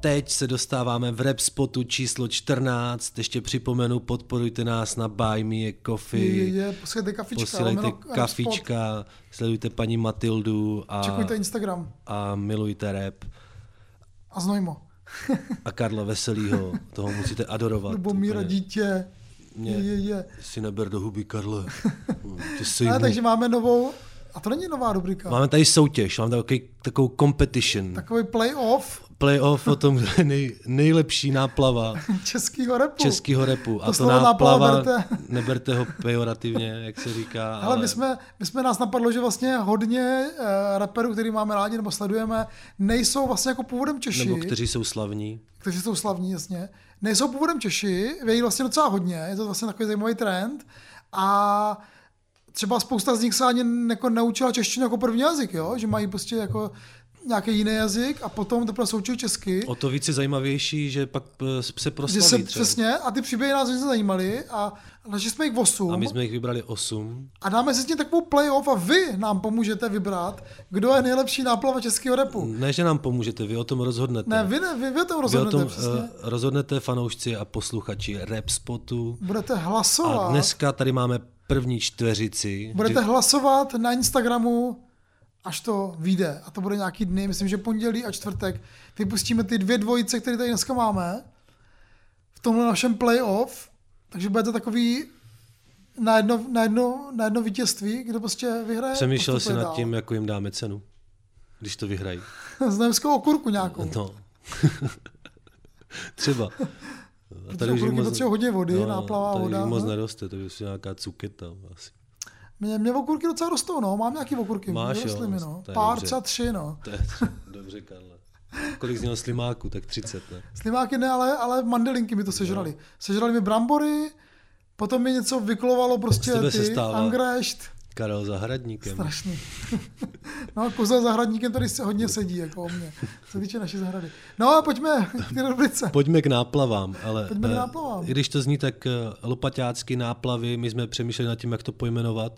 Teď se dostáváme v Rapspotu číslo čtrnáct, ještě připomenu, podporujte nás na Buy Me a Coffee, je, je, posílejte kafička, posílejte kafička sledujte paní Matildu a, čekujte Instagram. A milujte rap. A Znojmo. A Karla Veselýho, toho musíte adorovat. Lubomíra dítě. Mě je, je. Si neber do huby, Karle. Ne, takže máme novou... A to není nová rubrika. Máme tady soutěž, máme takový, takovou competition. Takový playoff. Playoff o tom, kde je nej, nejlepší náplava českýho rapu. Českýho rapu. A to, to náplava, náplava neberte ho pejorativně, jak se říká. Hele, ale my jsme, my jsme nás napadlo, že vlastně hodně uh, raperů, který máme rádi nebo sledujeme, nejsou vlastně jako původem Češi. Nebo kteří jsou slavní. Kteří jsou slavní, jasně. Nejsou původem Češi, vědí vlastně docela hodně. Je to vlastně takový zajímavý trend. A třeba spousta z nich se ani jako naučila češtinu jako první jazyk, jo? Že mají prostě jako nějaký jiný jazyk a potom teprve se učí česky. O to víc je zajímavější, že pak se proslaví se, třeba. Přesně, a ty příběhy nás vždy zajímaly a našli jsme jich osm. A my jsme jich vybrali osm. A dáme si s ním takovou playoff a vy nám pomůžete vybrat, kdo je nejlepší náplava českého rapu. Ne, že nám pomůžete, vy o tom rozhodnete. Ne, vy, ne, vy, vy o tom rozhodnete, vy o tom, přesně. Rozhodnete fanoušci a posluchači Rapspotu. Budete hlasovat. A dneska tady máme první čtveřici. Budete hlasovat na Instagramu, až to vyjde. A to bude nějaký dny, myslím, že pondělí a čtvrtek. Vypustíme ty dvě dvojice, které tady dneska máme, v tomhle našem playoff. Takže bude to takový na jedno, na jedno, na jedno vítězství, kdo prostě vyhraje. Přemýšlel jsi nad tím, jakou jim dáme cenu, když to vyhrají. Znojemskou okurku nějakou. No. Třeba. A tady už moc... hodně vody, no, náplavá tady voda. Tady moc neroste, to je už nějaká cuketa asi. Mě, mě okurky docela rostou, no, mám nějaký okurky. Máš, jo, mi, no. Pár, třeba tři, no. To je dobře, Karle. Kolik z něho slimáků, tak třicet, ne? Slimáky ne, ale, ale mandelinky mi to sežrali. No. Sežrali mi brambory, potom mi něco vyklovalo prostě ty angrešt. Karel zahradníkem. Strašný. No, kozel zahradníkem tady se hodně sedí, jako o mě, co týče naší zahrady. No a pojďme k té rubrice. Pojďme k náplavám, ale pojďme k náplavám. I když to zní tak lopaťácky náplavy, my jsme přemýšleli nad tím, jak to pojmenovat,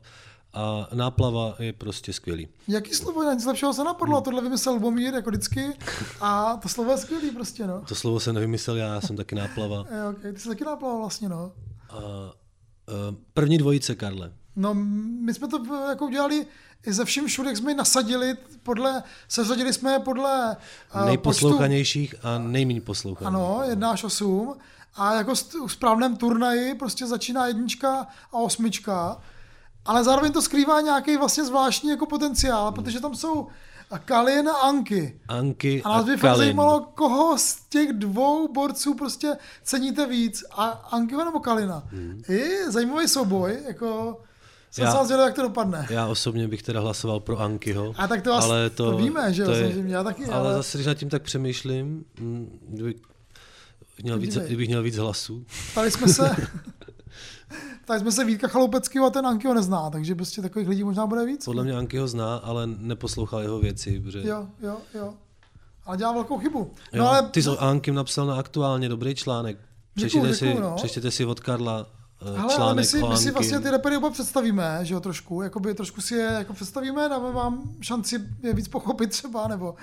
a náplava je prostě skvělý. Jaký slovo? Já nic lepšího se napadlo, hmm. tohle vymyslel Lbomír, jako vždycky, a to slovo je skvělý prostě, no. To slovo jsem nevymyslel já, já jsem taky náplava. Jo, okay. Ty jsi taky náplava vlastně, no. A, a, první dvojice, Karle. No, my jsme to jako udělali i ze všem všude, jak jsme ji nasadili, podle, sesadili jsme je podle uh, nejposlouchanějších počtu, a nejméně poslouchaných. Ano, jedna až osm. A jako v správném turnaji prostě začíná jednička a osmička. Ale zároveň to skrývá nějaký vlastně zvláštní jako potenciál, hmm. protože tam jsou Kalin a Anky. Anky a nás by fakt zajímalo, koho z těch dvou borců prostě ceníte víc. A Ankyho nebo Kalina. Hmm. I zajímavý souboj, jako... Jsem já, zvěděl, jak to dopadne. Já osobně bych teda hlasoval pro Ankyho. A tak to, vás, ale to, to víme, že to je, já taky. Ale, ale zase, když nad tím tak přemýšlím, kdybych měl, víc, kdybych měl víc hlasů. Tady jsme se, tady jsme se Vítka Chaloupeckého a ten Ankyho nezná, takže prostě takových lidí možná bude víc. Podle mě Ankyho zná, ale neposlouchal jeho věci. Protože... Jo, jo, jo. Ale dělá velkou chybu. No, jo, ale... Ty jsi Ankym napsal na Aktuálně dobrý článek. Přečtěte, děkuju, děkuju, si, no. přečtěte si od Karla. Hele, ale my si, my si vlastně ty rapery oba představíme, že jo, trošku, jakoby trošku si je jako představíme, dáme vám šanci je víc pochopit třeba, nebo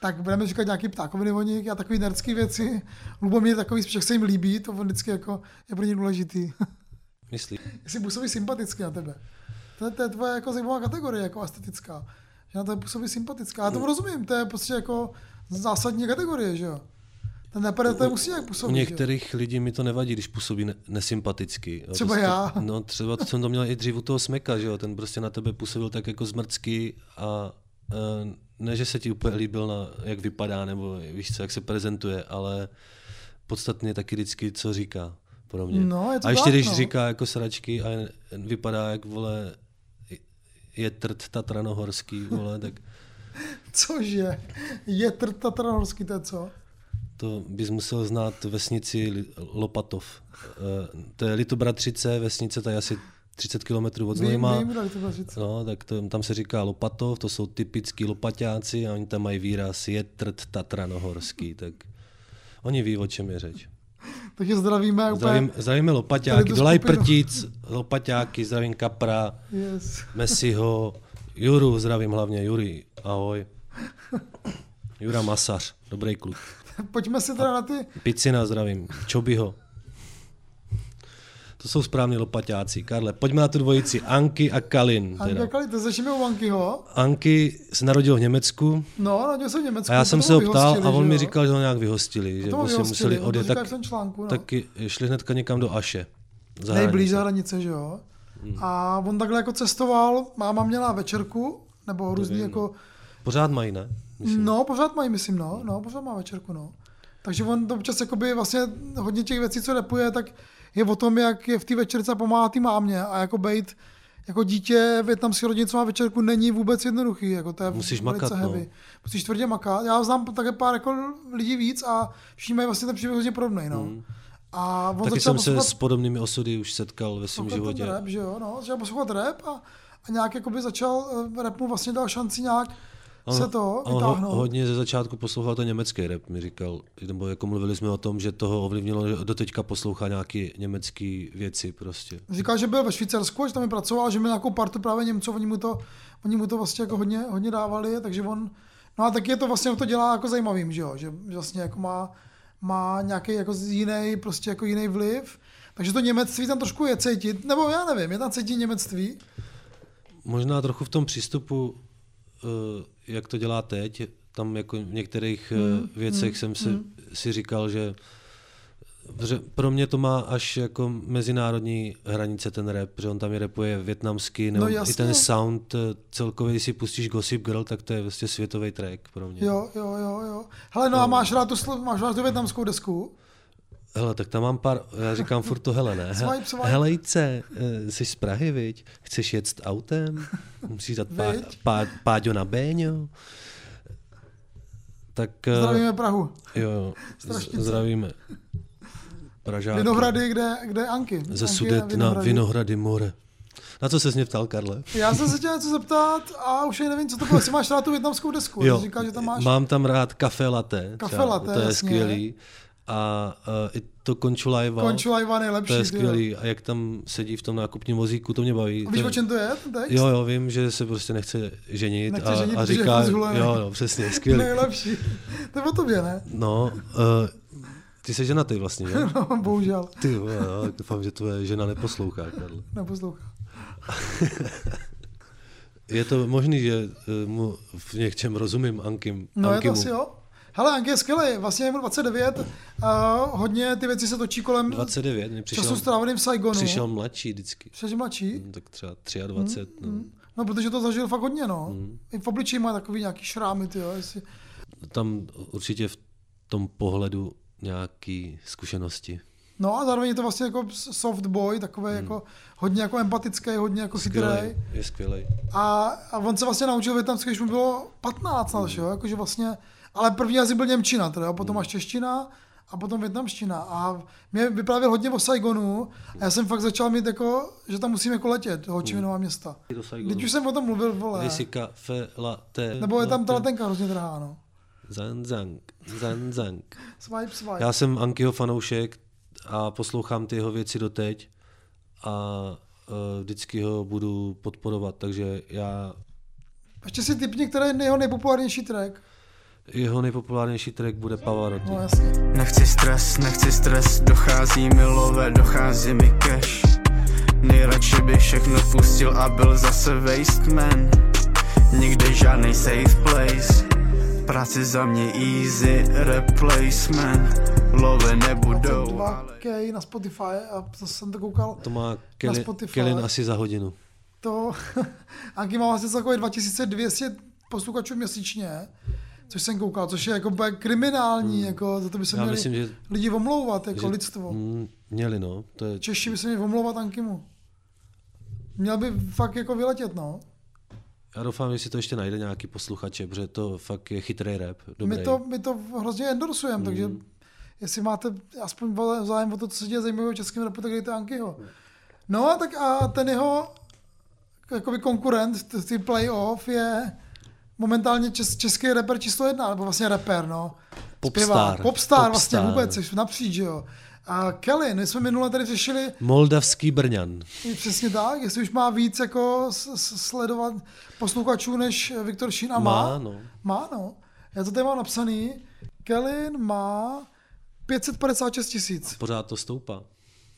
tak budeme říkat nějaký ptákoviny o nich a takový nerdský věci. Lubomír takový, že se jim líbí, to vždycky jako je pro ně důležitý. Myslím. Jestli působí sympaticky na tebe. To, to je tvoje jako zajímavá kategorie, jako estetická. Že na tebe působí sympatická. Já to rozumím, to je prostě jako zásadní kategorie, že jo. Ten nepredator musí nějak působit. U některých jo? lidí mi to nevadí, když působí ne- nesympaticky. Jo. Třeba prostě, já. No třeba to jsem to měl i dřív u toho Smeka, že jo. Ten prostě na tebe působil tak jako zmrcky a ne, že se ti úplně líbil, na, jak vypadá, nebo víš co, jak se prezentuje, ale podstatně taky vždycky, co říká pro mě. No, je to a ještě tak, když no. říká jako sračky a vypadá jak, vole, je trt tatranohorský, vole, tak... Cože? Je trt tatranohorský, to je co? To bys musel znát vesnici Lopatov. To je Litobratřice, vesnice tady asi třicet kilometrů od Znojma. No, tak to, tam se říká Lopatov, to jsou typický lopaťáci a oni tam mají výraz je trt tatranohorský, tak oni ví, o čem je řeč. Takže zdravíme úplně. Zdravíme lopaťáky, dolaj prtic, lopaťáky, zdravím Kapra, yes. Messiho, Juru, zdravím hlavně Juri, ahoj. Jura Masař, dobrý kluk. Pojďme si teda na ty... Picina, zdravím, Čobyho. To jsou správní lopaťáci. Karle, pojďme na tu dvojici, Anky a Kalin. Anky a Kalin, to začneme u Ankyho. Anky se narodil v Německu. No, narodil se v Německu. A já jsem se ho ptal a on mi říkal, že ho nějak vyhostili. Že ho museli odjet, tak, článku, no. tak šli hnedka někam do Aše. Nejblíž za hranice, že jo. Hmm. A on takhle jako cestoval, máma měla večerku, nebo různý jako... Pořád mají, ne? Myslím. No, pořád mají, myslím, no. no, pořád má večerku, no. Takže on občas jakoby vlastně hodně těch věcí, co repuje, tak je o tom, jak je v té večerce a pomáhá té mámě a jako bejt jako dítě větnamského rodině, co má večerku, není vůbec jednoduchý, jako to je musíš makat, heavy. No. Musíš tvrdě makat. Já znám také pár jako lidí víc a všichni mají vlastně ten příběh hodně podobný, no. Mm. A on taky jsem poslouchat... se s podobnými osudy už setkal ve svém životě. Rap, že jo, no, začal poslouchat rap a, a nějak jakoby začal rap mu vlastně dal šanci nějak se to vytáhnout. Hodně ze začátku poslouchal ten německý rap, mi říkal, nebo jako mluvili jsme o tom, že toho ovlivnilo, že doteďka poslouchá nějaké německé věci prostě. Říkal, že byl ve Švýcarsku, že tam i pracoval, že měl nějakou partu právě Němců, oni mu to, oni mu to vlastně jako hodně, hodně dávali, takže on, no a taky je to vlastně, to dělá jako zajímavým, že jo, že vlastně jako má, má nějaký jako jiný, prostě jako jiný vliv, takže to němectví tam trošku je cítit, nebo já nevím, je tam cítit němectví. Možná trochu v tom přístupu, uh, jak to dělá teď, tam jako v některých mm, věcech mm, jsem si, mm. si říkal, že pro mě to má až jako mezinárodní hranice ten rap, že on tam i rapuje vietnamsky, nebo no i ten sound celkově, když si pustíš Gossip Girl, tak to je vlastně světový track pro mě. Jo, jo, jo, jo. Hele, no, no. a máš rád, tu, máš rád tu vietnamskou desku? Hele, tak tam mám pár, já říkám furt to hele, ne? Swipe, swipe. Helejce, jsi z Prahy, viď? Chceš jet autem? Musíš dát pá, pá, Páďo na Béňo? Tak... Zdravíme Prahu. Jo, jo, Strašnice. Zdravíme. Pražáky. Vinohrady, kde, kde je Anky? Ze Anky Sudet na Vinohrady. Vinohrady more. Na co ses mě ptal, Karle? Já jsem se chtěl něco zeptat a už ani nevím, co to bylo. Jestli máš rád tu vietnamskou desku? Jo, říkal, že tam máš... mám tam rád kafe latte. Kafe latte, to je jasně. Skvělý. A uh, i to Končulajva, Končulajva nejlepší, to je skvělý. A jak tam sedí v tom nákupním vozíku, to mě baví. A víš, o čem to je ten text? Jo, jo, vím, že se prostě nechce ženit, nechce a, ženit a říká, jo, no, přesně, skvělý. Nejlepší, to je o tobě, ne? No, uh, ty jsi ženatý vlastně, že? No, bohužel. Ty, jo, jo, doufám, že tvoje žena neposlouchá, Karl. Neposlouchá. Je to možný, že mu v něčem rozumím Ankim. No Ankimu. Je to asi jo. Hele, Anky je skvělý, vlastně je mu dvacet devět, uh, hodně ty věci se točí kolem dvacet devět, mě přišel, času stráveným v Saigonu. Přišel mladší vždycky. Přišel mladší? Hmm, tak třeba dvacet tři. Hmm, no. Hmm. No, protože to zažil fakt hodně, no. Hmm. I v obličeji má takový nějaký šrámy, tyjo. Jestli... Tam určitě v tom pohledu nějaký zkušenosti. No a zároveň je to vlastně jako soft boy, takový hmm. jako hodně jako empatický, hodně jako chytrý. Je skvělej. A, a on se vlastně naučil větnamsky, když mu bylo patnáct, hmm. jo, jakože vlastně... Ale první jazyk byl němčina, teda, potom až čeština a potom vietnamština. A mě vyprávěl hodně o Saigonu a já jsem fakt začal mít jako, že tam musíme jako letět, Ho Chi Minová města. Teď už jsem o tom mluvil, vole. Vysika, fe, la, te, nebo je tam ta latenka hrozně drahá, no. Zanzang, zanzang. Swipe, swipe. Já jsem Ankyho fanoušek a poslouchám ty jeho věci doteď a vždycky ho budu podporovat, takže já... Ještě si tipni, který je jeho nejpopulárnější track. jeho nejpopulárnější track bude Pavarotti. Nechci stres, nechci stres, dochází mi love, dochází mi cash. Nejradši bych všechno pustil a byl zase waste man. Nikde žádnej safe place. Práci za mě easy replacement. Love nebudou. dva ká na Spotify a zase jsem to koukal. To má Kalin, Kalin asi za hodinu. To Anky má asi takové dva tisíce dvě stě posluchačů měsíčně, což jsem koukal, což je jako kriminální, mm. jako za to by se já měli myslím, že, lidi omlouvat, jako že, lidstvo. Mm, měli, no. To je... Češi by se měli omlouvat Ankymu. Měl by fakt jako vyletět, no. Já doufám, že si to ještě najde nějaký posluchače, protože to fakt je chytrý rap. Dobrý. My to, my to hrozně endorsujeme, mm. takže jestli máte aspoň zájem o to, co se děje zajímavého českým rapu, tak dejte Ankyho. No a tak a ten jeho jakoby konkurent, ty playoff je momentálně čes, český rapper číslo jedna, nebo vlastně rapper, no. Popstar. Popstar vlastně vůbec, jsi napříč, jo. A Kelly, my jsme minule tady řešili... Moldavský Brňan. Přesně tak, jestli už má víc jako sledovat posluchačů, než Viktor Sheen a má. Má, no. Má, no. Já to tady mám napsaný. Kelly má pět set padesát šest tisíc. Pořád to stoupá.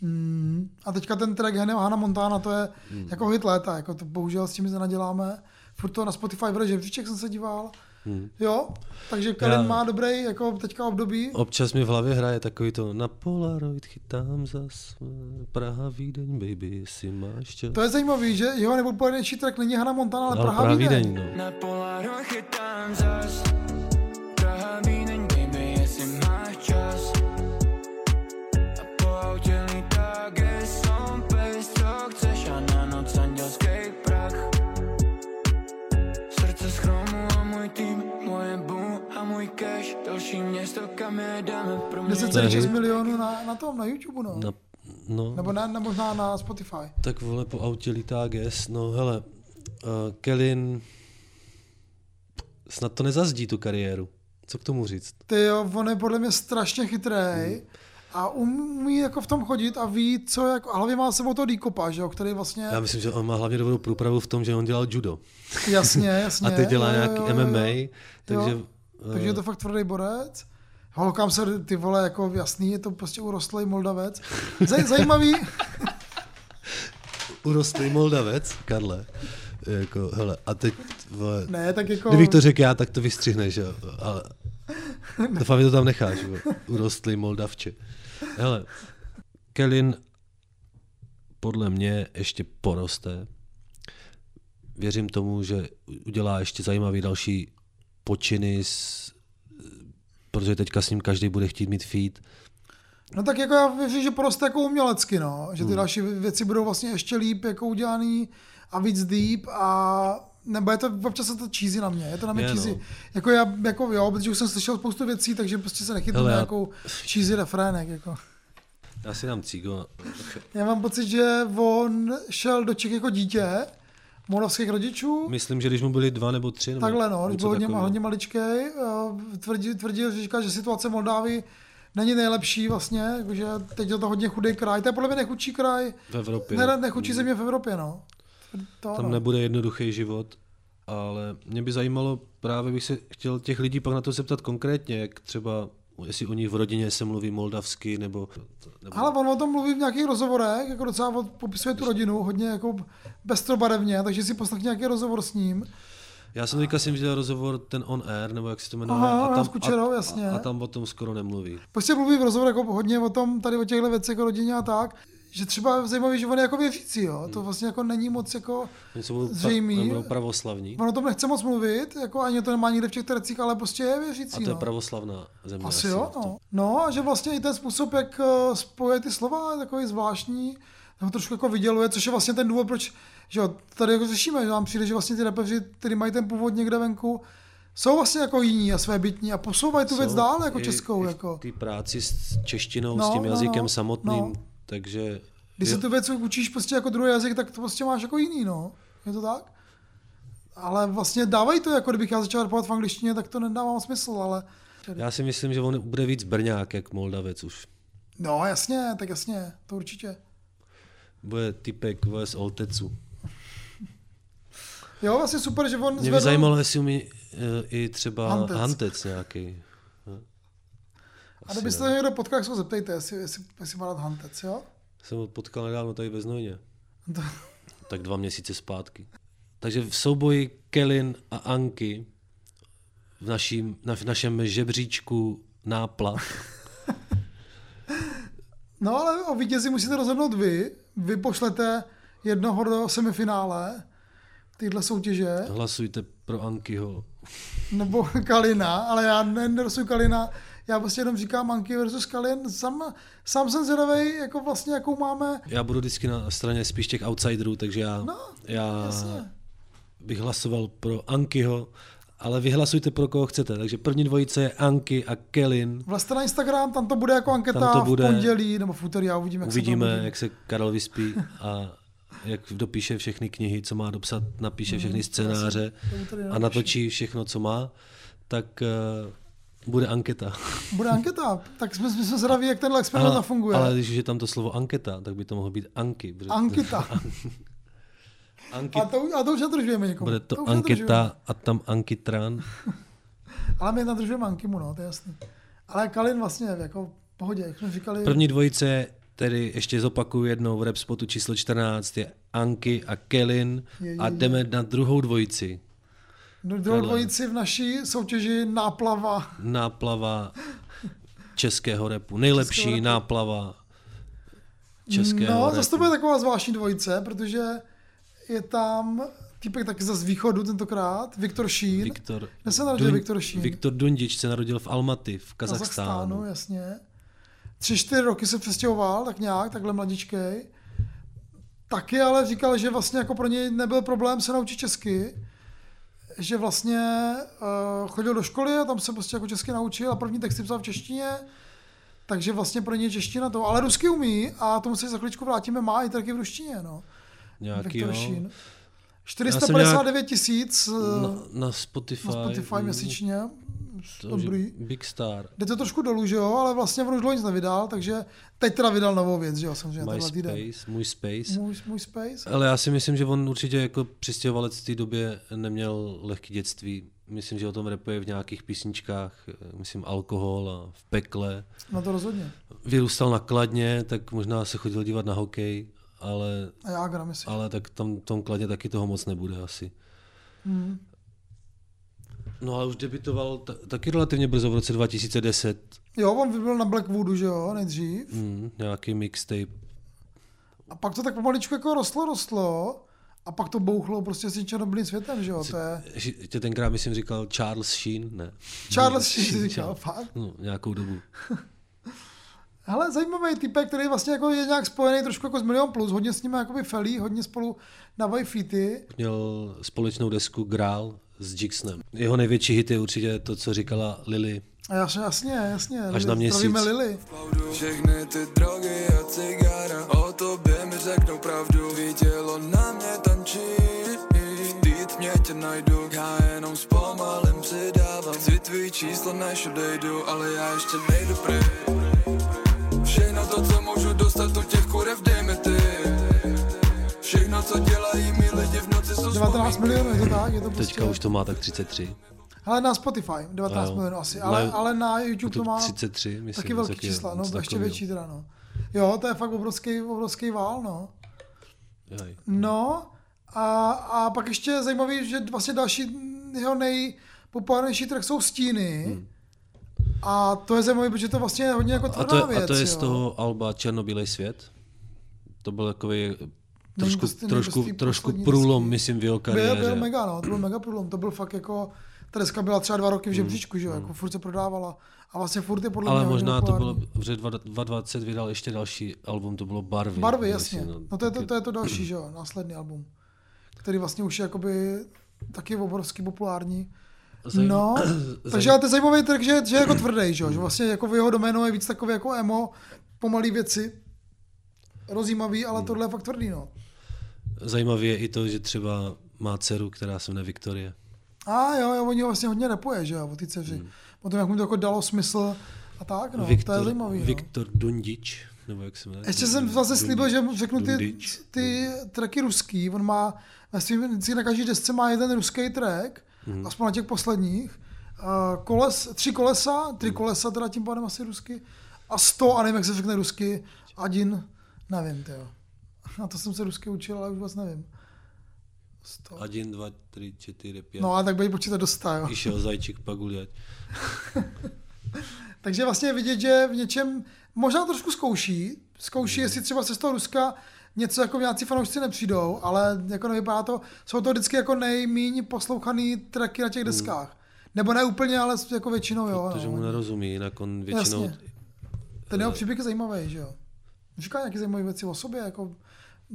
Mm. A teďka ten track Hannah Montana, to je mm. jako hit léta, jako to bohužel s tím nenaděláme. Furt to na Spotify bude žebříček, jsem se díval. Hmm. Jo, takže Kalin má dobrý jako teďka období. Občas mi v hlavě hraje takový to na Polaroid chytám zas Praha, Vídeň, baby, si máš čas. To je zajímavý, že jeho nejpopulárnější track není Hannah Montana, ale no, Praha, Praha, Vídeň. Vídeň no. Na Polaroid chytám zas Praha, Vídeň, baby, jestli máš čas. A po autě lítá, kde jsem pes, co chceš a na noc andělský prach. Srdce schromu tým, moje boom a můj cash, další město, kam je dáme pro mě. deset celá šest milionů na, na tom, na YouTube, no. Na, no. Nebo na, na, možná na Spotify. Tak vole, po autě lítá Guest, no hele, uh, Kalin snad to nezazdí tu kariéru, co k tomu říct? Ty jo, on je podle mě strašně chytrej hmm. a umí jako v tom chodit a ví, co jako, a hlavně má sebou toho Díkopa, že jo, který vlastně... Já myslím, že on má hlavně dobrou průpravu v tom, že on dělal judo. Jasně, jasně. A teď dělá nějaký jo, jo, M M A, jo. takže... Jo. Takže je to fakt tvrdý borec. Holkám se, ty vole, jako jasný, je to prostě urostlý Moldavec. Zaj, zajímavý... urostlý Moldavec, Karle. Jako, hele, a teď, vole... Ne, tak jako... Kdybych to řekl já, tak to vystřihneš, jo, ale... Doufám, že to tam necháš, urostlý Moldavče. Hele, Kalin podle mě ještě poroste. Věřím tomu, že udělá ještě zajímavý další počiny, s, protože teďka s ním každý bude chtít mít feed. No tak jako já věřím, že poroste jako umělecky, no. Že ty hmm. další věci budou vlastně ještě líp jako udělaný a víc deep a... Nebo je to občas to cheesy na mě, je to na mě je cheesy. No. Jako já, jako jo, protože už jsem slyšel spoustu věcí, takže prostě se nechytnu já... nějakou cheesy refrének, jako. Já si dám cígo. Já mám pocit, že on šel do Čech jako dítě, moravských rodičů. Myslím, že když mu byli dva nebo tři. Nebo takhle no, když byl hodně, hodně maličkej, tvrdil, tvrdil, že říká, že situace Moldávy není nejlepší vlastně, jakože teď je to hodně chudý kraj, to je podle mě nechudší kraj. V Evropě. Ne, nechudší země v Evropě, no. To, tam nebude jednoduchý život, ale mě by zajímalo, právě bych se chtěl těch lidí pak na to zeptat konkrétně, jak třeba, jestli o nich v rodině se mluví moldavsky, nebo... nebo... Ale on o tom mluví v nějakých rozhovorech, jako docela popisuje tu rodinu, hodně jako pestrobarevně, takže si poslechni nějaký rozhovor s ním. Já jsem teďka jsem viděl rozhovor ten On Air, nebo jak se to jmenuje, Aha, a, tam, kučerou, jasně. A, a tam o tom skoro nemluví. Prostě mluví v rozhovorech jako hodně o tom, tady o těchto věcech o rodině a tak. Že třeba zajímavý, že on je jako věřící, jo. To vlastně jako není moc jako zřejmý. Oni pravoslavní. On o tom nechce moc mluvit, jako ani to nemá nikde v těch tercích, ale prostě je věřící. A to je no. pravoslavná země. Asi, asi jo, no. No a že vlastně i ten způsob, jak spojuje ty slova, je takový zvláštní, nebo trošku jako vyděluje, což je vlastně ten důvod, proč, že jo, tady jako řešíme, že nám přijde, že vlastně ty rapeři, který mají ten původ někde venku, jsou vlastně jako jiní a svébytní a posouvají tu jsou věc dál jako i, českou. I jako. Ty práci s češtinou, no, s tím jazykem no, no, samotným. No. Takže... Když se tu věc učíš prostě jako druhý jazyk, tak to prostě máš jako jiný, no. Je to tak? Ale vlastně dávají to, jako kdybych já začal rapovat v angličtině, tak to nedává smysl, ale... Já si myslím, že on bude víc Brňák, jak Moldavec už. No jasně, tak jasně, to určitě. Bude typek z Oltecu. Jo, vlastně super, že on... Mě zvedl... by zajímalo, jestli umí i třeba Hantec, Hantec nějaký. Asi a kdybyste ne. někdo potkal, jak se ho zeptejte, jestli, jestli, jestli má rád Hantec, jo? Jsem ho potkal nedávno tady ve Znojmě. To... Tak dva měsíce zpátky. Takže v souboji Kalin a Anky v, naším, na, v našem žebříčku náplat. No ale o vítězi musíte rozhodnout vy. Vy pošlete jednoho do semifinále téhle soutěže. Hlasujte pro Ankyho. Nebo Kalina, ale já nerozsuju Kalina. Já prostě jenom říkám Anky versus Kalin. Sam, sám jsem zvědavej, jako vlastně, jakou máme. Já budu vždycky na straně spíš těch outsiderů, takže já, no, já bych hlasoval pro Ankyho. Ale vyhlasujte pro koho chcete. Takže první dvojice je Anky a Kalin. Vlastně na Instagram, tam to bude jako anketa to bude, v pondělí nebo v úterý a uvidíme, jak, uvidíme, jak se Karel vyspí a jak dopíše všechny knihy, co má dopsat, napíše všechny scénáře a natočí všechno, co má, tak uh, bude anketa. Bude anketa, tak jsme, jsme zdraví, jak tenhle experiment nafunguje. Ale když je tam to slovo anketa, tak by to mohlo být Anky. Anketa. Anky... A, to, a to už nadržujeme někomu. Bude to, to Anketa a tam Ankytrán. Ale my nadržujeme Ankymu, no, to je jasný. Ale Kalin vlastně, jako pohodě, jak jsme říkali... První dvojice, tedy ještě zopakuju jednou, v Rapspotu číslo čtrnáct je Anky a Kalin je, je, a jdeme na druhou dvojici. No, druhou dvojici v naší soutěži náplava. Náplava českého rapu. Nejlepší českého rapu. náplava českého no, rapu. No, zase to bude taková zvláštní dvojice, protože... Je tam týpek taky zase z východu tentokrát, Viktor Sheen. Viktor, Kde se narodil Dun, Viktor Sheen? Viktor Dundič se narodil v Almaty, v Kazachstánu. Kazachstánu, jasně. Tři, čtyři roky se přestěhoval, tak nějak, takhle mladičkej. Taky ale říkal, že vlastně jako pro něj nebyl problém se naučit česky. Že vlastně uh, chodil do školy a tam se prostě jako česky naučil a první texty psal v češtině. Takže vlastně pro něj čeština to. Ale rusky umí a tomu se za chvíličku vrátíme, má i taky v ruštině, no. Nějaký, čtyři sta padesát devět tisíc na, na Spotify, na Spotify měsíčně. Dobrý. Big star. Jde to trošku dolů, že jo, ale vlastně on už dlouho nic nevydal, takže teď teda vydal novou věc, že jo, samozřejmě. My space, můj space. Můj, můj space. Ale já si myslím, že on určitě jako přistěhovalec v té době neměl lehké dětství. Myslím, že o tom rapuje v nějakých písničkách, myslím Alkohol a V pekle. No to rozhodně. Vyrůstal na Kladně, tak možná se chodil dívat na hokej. Ale, Jágra, ale tak tam tom Kladně taky toho moc nebude asi. Hmm. No ale už debitoval t- taky relativně brzo v roce dva tisíce deset. Jo, on byl na Blackwoodu, že jo, nejdřív. Hmm, nějaký mixtape. A pak to tak pomaličku jako rostlo, rostlo. A pak to bouchlo prostě s černobylým světem, že jo, to je... Tě tenkrát, myslím, říkal Charles Sheen, ne? Charles Sheen říkal, fakt? No, nějakou dobu. Hele, zajímavý typek, který vlastně jako je nějak spojený trošku jako s Milion Plus, hodně s nimi jakoby felí, hodně spolu dávají featy. Měl společnou desku Grál s Jixnem. Jeho největší hit je určitě to, co říkala Lily. A jasně, jasně, jasně. Až Lily, na měsíc. Zdravíme Lily. Všechny ty drogy a cigára, o tobě mi řeknou pravdu. Tvý tělo na mě tančí, v týtmě tě najdu. Já jenom zpomalem přidávám, chci tvý číslo, než odejdu, ale já ještě nejdu pryč. Všechno to, co můžu dostat od těch kurev, dej mi ty. Všechno, co dělají mi lidi v noci, jsou devatenáct milionů, je to tak? Je to prostě... Teďka už to má tak třicet tři. Ale na Spotify devatenáct milionů asi, ale, ale na YouTube to má třicet tři, myslím, taky velký čísla, no, ještě větší teda, no. Jo, to je fakt obrovský, obrovský vál, no. No a, a pak ještě zajímavý, že vlastně další jeho nejpopulárnější track jsou Stíny. Hmm. A to je zajímavé, protože to vlastně je hodně jako tvrdá věc. A to je jo. Z toho alba Černobílej svět. To byl takový trošku, dosti, trošku, trošku průlom, myslím, v jeho kariéře. Byl, byl mega, no, to byl mega průlom. To byl fakt jako, ta deska byla třeba dva roky v žebříčku, že jo, jako furt se prodávala. A vlastně furt je podle mě. Ale možná to bylo, že dvacet dvacet vydal ještě další album, to bylo Barvy. Barvy, jasně. No, no to, je to, to je to další, že jo, následný album, který vlastně už je jakoby taky obrovský populární. Zajím... No, Zajím... takže to je zajímavý track, že, že je jako tvrdý, že, že vlastně jako v jeho doménu je víc takové jako emo, pomalý věci, rozjímavý, ale tohle je fakt tvrdý, no. Zajímavý je i to, že třeba má dceru, která se jmenuje Viktorie. A jo, jo, oni ho vlastně hodně rapuje, že jo, o té dceři. Hmm. Potom jak mu to jako dalo smysl a tak, no, Viktor, to je zajímavý. Viktor no. Dundič, nebo jak se jmenuje? Ještě jsem vlastně slíbil, že řeknu ty, ty tracky ruský, on má, na svým, na každý desce má jeden ruský track. mm-hmm. aspoň na těch posledních. Koles, tři kolesa, tři kolesa, teda tím pádem asi rusky, a sto, a nevím, jak se řekne rusky, adin, nevím, tyjo. Na to jsem se rusky učil, ale už vás nevím. sto. Adin, dva, tři, čtyři, pět. No a tak bude počítat do sta, jo. Išel zajčík paguliať. Takže vlastně vidět, že v něčem možná trošku zkouší, zkouší, jestli třeba se z toho Ruska něco jako nějací fanoušci nepřijdou, ale jako nevypadá to, jsou to vždycky jako nejméně poslouchaný tracky na těch deskách. Nebo ne úplně, ale jako většinou, jo. Protože mu nerozumí, jinak on většinou... Jasně. Ten jeho příběh je zajímavý, že jo. Říká nějaké zajímavé věci o sobě, jako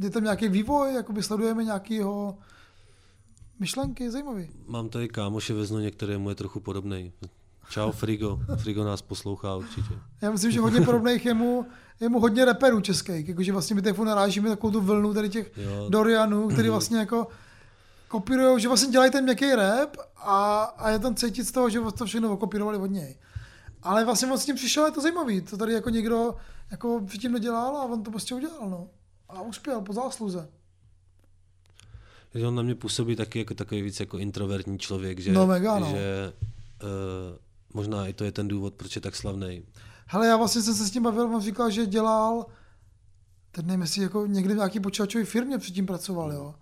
je tam nějaký vývoj, jakoby sledujeme nějakého myšlenky, zajímavý. Mám tady kámoše ve Znojmě, kterému je trochu podobnej. Čau Frigo, Frigo nás poslouchá určitě. Já myslím, že hodně podobných je mu, je mu hodně reperů českých, jakože vlastně my teď narážíme takovou tu vlnu tady těch jo. Dorianů, který vlastně jako kopírujou, že vlastně dělají ten měkký rap a, a je tam cítit z toho, že to všechno okopírovali od něj. Ale vlastně on s tím přišel, je to zajímavý, to tady jako někdo jako předtím nedělal a on to prostě udělal, no. A uspěl po zásluze. On na mě působí taky jako takový víc jako introvertní člověk, že... No mega, no. Že, uh, možná i to je ten důvod, proč je tak slavný. Hele, já vlastně jsem se s tím bavil, on říkal, že dělal, teď nevím, jestli jako někdy v nějaký počítačové firmě předtím pracoval, jo.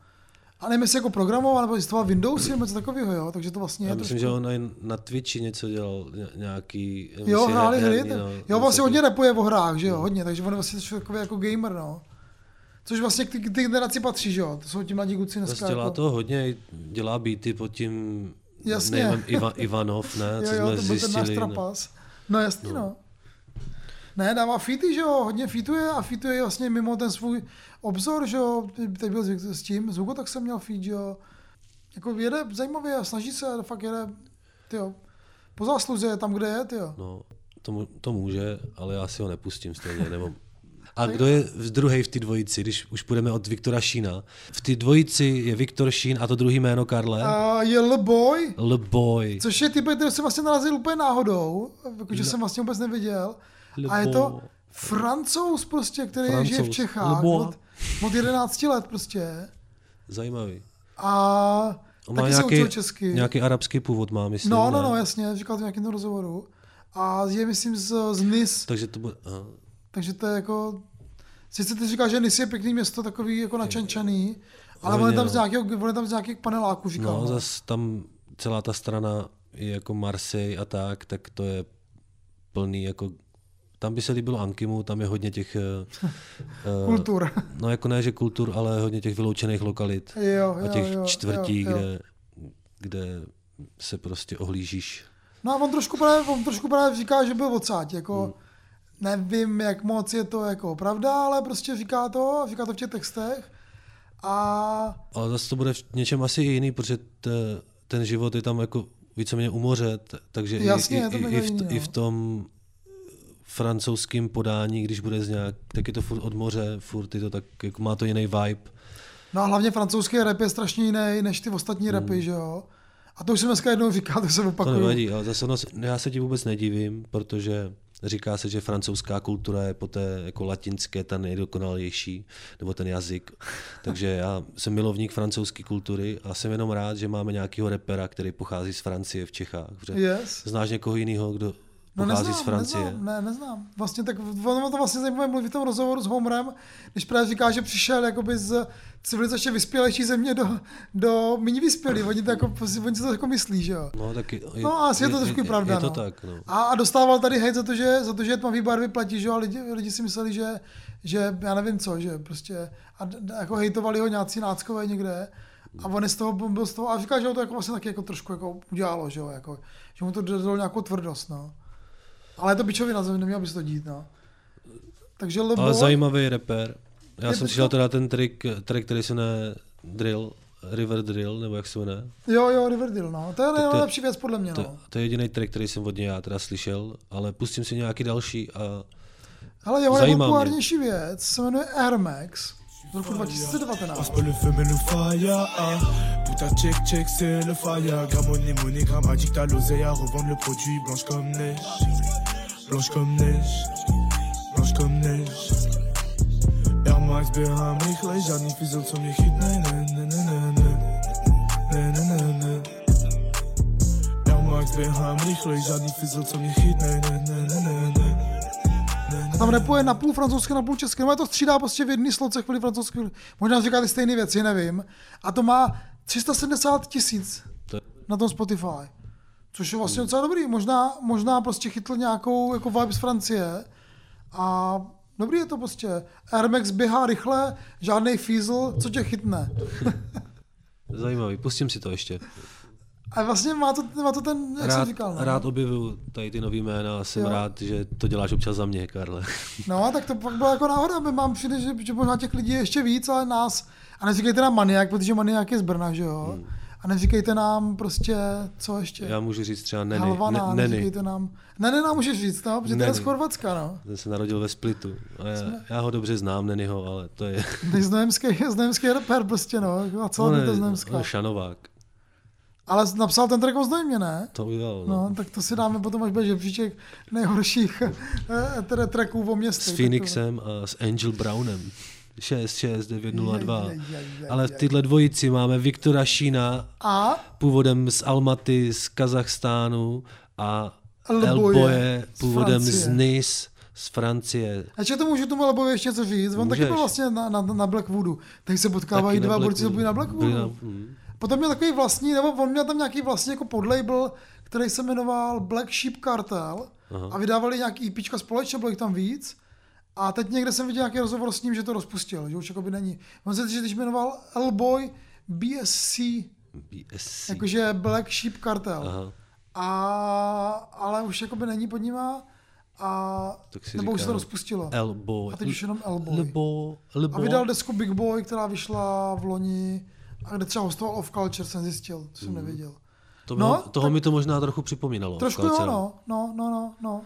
A nevím, jestli jako programoval, nebo instaloval Windows, nebo něco takového, jo. Takže to vlastně já myslím, trošku... že on i na Twitchi něco dělal, nějaký... Jo, hráli hry, no, jo, vlastně hodně rapuje o hrách, že jo, hodně, takže on je vlastně takový jako gamer, no. Což vlastně k ty, ty generaci patří, že jo, to jsou ti mladí kluci dneska. Dělá jako... to hodně, dělá beaty pod tím... Jasně. Nejmem Iva, Ivanov, ne, co jo, jo, jsme zjistili. Jo, to byl ten náš trapas. No jasně, no. no. Ne, dává featy, že jo, hodně featuje a featuje vlastně mimo ten svůj obzor, že jo, teď byl s tím, s Hugo, tak jsem měl feat, že jo. Jako jede zajímavě a snaží se, fakt jede, tyjo, po zásluze tam, kde je, tyjo. No, to, to může, ale já si ho nepustím stejně, nebo... A kdo je v druhej v té dvojici, když už půjdeme od Viktora Sheena? V té dvojici je Viktor Sheen a to druhý jméno, Karle? Uh, je Lboy. Lboy. Což je typ, který jsem vlastně narazil úplně náhodou, protože L- jsem vlastně vůbec neviděl. Lboy. A je to Francouz prostě, který Francouz. žije v Čechách od, od jedenácti let prostě. Zajímavý. A on taky se učil česky. Nějaký arabský původ má, myslím. No, no, ne? no, jasně, říkal to v nějakém rozhovoru. A je, myslím, z, z Nice. Takže to bude... Aha. Takže to je jako, sice ty říkáš, že Nice je pěkný město, takový jako načančaný, ale on je tam z nějakého, on je tam z nějakých paneláků, říkám. No, zas tam celá ta strana je jako Marseille a tak, tak to je plný jako, tam by se líbilo Ankimu, tam je hodně těch... kultur. Uh, no jako ne, že kultur, ale hodně těch vyloučených lokalit jo, jo, a těch jo, čtvrtí, jo, jo. Kde, kde se prostě ohlížíš. No a on trošku právě, on trošku právě říká, že byl odsáď, jako... Hmm. Nevím, jak moc je to jako pravda, ale prostě říká to, říká to v těch textech. A... Ale zase to bude v něčem asi jiný, protože t, ten život je tam jako víceméně u moře, takže jasně, i, i, i, v, jiný, i v tom francouzském podání, když bude z nějak, tak je to furt od moře, furt je to tak, jako má to jiný vibe. No a hlavně francouzský rap je strašně jiný než ty ostatní hmm. rapy, že jo? A to už jsem dneska jednou říkal, to se opakuju. To nevadí, ale zase no, já se ti vůbec nedivím, protože... Říká se, že francouzská kultura je po té jako latinské ta nejdokonalější, nebo ten jazyk. Takže já jsem milovník francouzské kultury a jsem jenom rád, že máme nějakého rapera, který pochází z Francie v Čechách. Yes. Znáš někoho jiného, kdo no, pochází neznám, z Francie? Neznám, ne, neznám. Vlastně tak on to vlastně zajímavé mluví v tom rozhovoru s Homrem, když právě říká, že přišel jakoby z civilizačně vyspělejší země do, do méně vyspělých. Oni, jako, oni se to jako myslí, že jo? No, tak je, no asi je, je to trošku je, pravda. Je to no. tak, no. A, a dostával tady hejt za to, že, za to, že tmavý barvy platí, že jo? A lidi, lidi si mysleli, že, že já nevím co, že prostě a, jako hejtovali ho nějací náckové někde. A on je z toho, byl z toho a říkal, že ho to jako vlastně taky jako trošku jako udělalo, že jo? Jako, že mu to dalo nějakou tvrdost, no. Ale je to bičovina, neměl by se to dít, no. Takže Lebo... Ale zajímavý rapper. Já je jsem přišel teda ten trik, trik, který se jmenuje Drill, River Drill, nebo jak se jmenuje? Jo, jo, River Drill, no. To je nejlepší věc podle mě, to, no. To je jediný trik, který jsem od něj já teda slyšel, ale pustím si nějaký další a ale jeho nejpopulárnější věc se jmenuje Air Max z roku dva tisíce devatenáct. Max běhám rychle, žádný fyzel, co mě chytne, ne, ne, ne, ne, ne, ne, ne, ne, ne, jak zběhlem rychlej, žádný fyzl, co mě chytnej, ne, ne, ne, ne, ne. A tam repuje na půl francouzsky, na půl česky, no to střídá prostě v jedný sloce, chvíli francouzsky, možná říká ty stejné věci, nevím. A to má tři sta sedmdesát tisíc na tom Spotify, což je vlastně docela dobrý, možná, možná prostě chytl nějakou jako vibe z Francie a dobrý je to prostě. Air Max běhá rychle, žádnej fízl, co tě chytne. Zajímavý, pustím si to ještě. A vlastně má to, má to ten, jak rád, jsem říkal. Ne? Rád objevuju tady ty nový jména a jsem jo. rád, že to děláš občas za mě, Karle. No a tak to pak byla jako náhoda, my mám přijde, že, že možná těch lidí je ještě víc, ale nás, a neříkejte nám maniak, protože maniak je z Brna, že jo? Hmm. A neříkejte nám prostě, co ještě? Já můžu říct třeba Neny. Halvana, ne, neříkejte nám. Neny nám můžeš říct, no, protože to je z Chorvatska, no. Ten se narodil ve Splitu. Já, Jsme... já ho dobře znám, Nenyho, ale to je... Ty znojemský rapper prostě, no. A celá no, to znojemská. No, Šanovák. Ale napsal ten track o Znojmě, ne? To udělal, no. no. Tak to si dáme potom, až bude žebříček nejhorších tracků o městě. S Phoenixem a s Angel Brownem. šest šest devět nula dva. Ale v tyhle dvojici máme Viktora Sheena, a? původem z Almaty, z Kazachstánu, a Lboye, původem z Nice, z Francie. A či to můžu tomu Lboye ještě něco říct? On Můžeš. taky byl vlastně na, na, na Blackwoodu. Teď se potkávají taky dva borci, co byli na Blackwoodu. Na, mm. Potom měl takový vlastní, nebo on měl tam nějaký vlastně jako podlabel, který se jmenoval Black Sheep Cartel. Aha. A vydávali nějaký EPčka společně, bylo jich tam víc. A teď někde jsem viděl nějaký rozhovor s ním, že to rozpustil, že už jakoby není. On se teď jmenoval Lboy B S C, B S C, jakože Black Sheep Cartel. Aha. A, ale už jakoby není pod nima, a, nebo už se to rozpustilo. Lboy. A teď už jenom Lboy. Lboy. Lboy. A vydal desku Big Boy, která vyšla v loni, a kde třeba hostoval Off Culture, jsem zjistil, to jsem mm. nevěděl. To no, ho, toho tak, mi to možná trochu připomínalo. Trošku jo, no, no, no, no. no.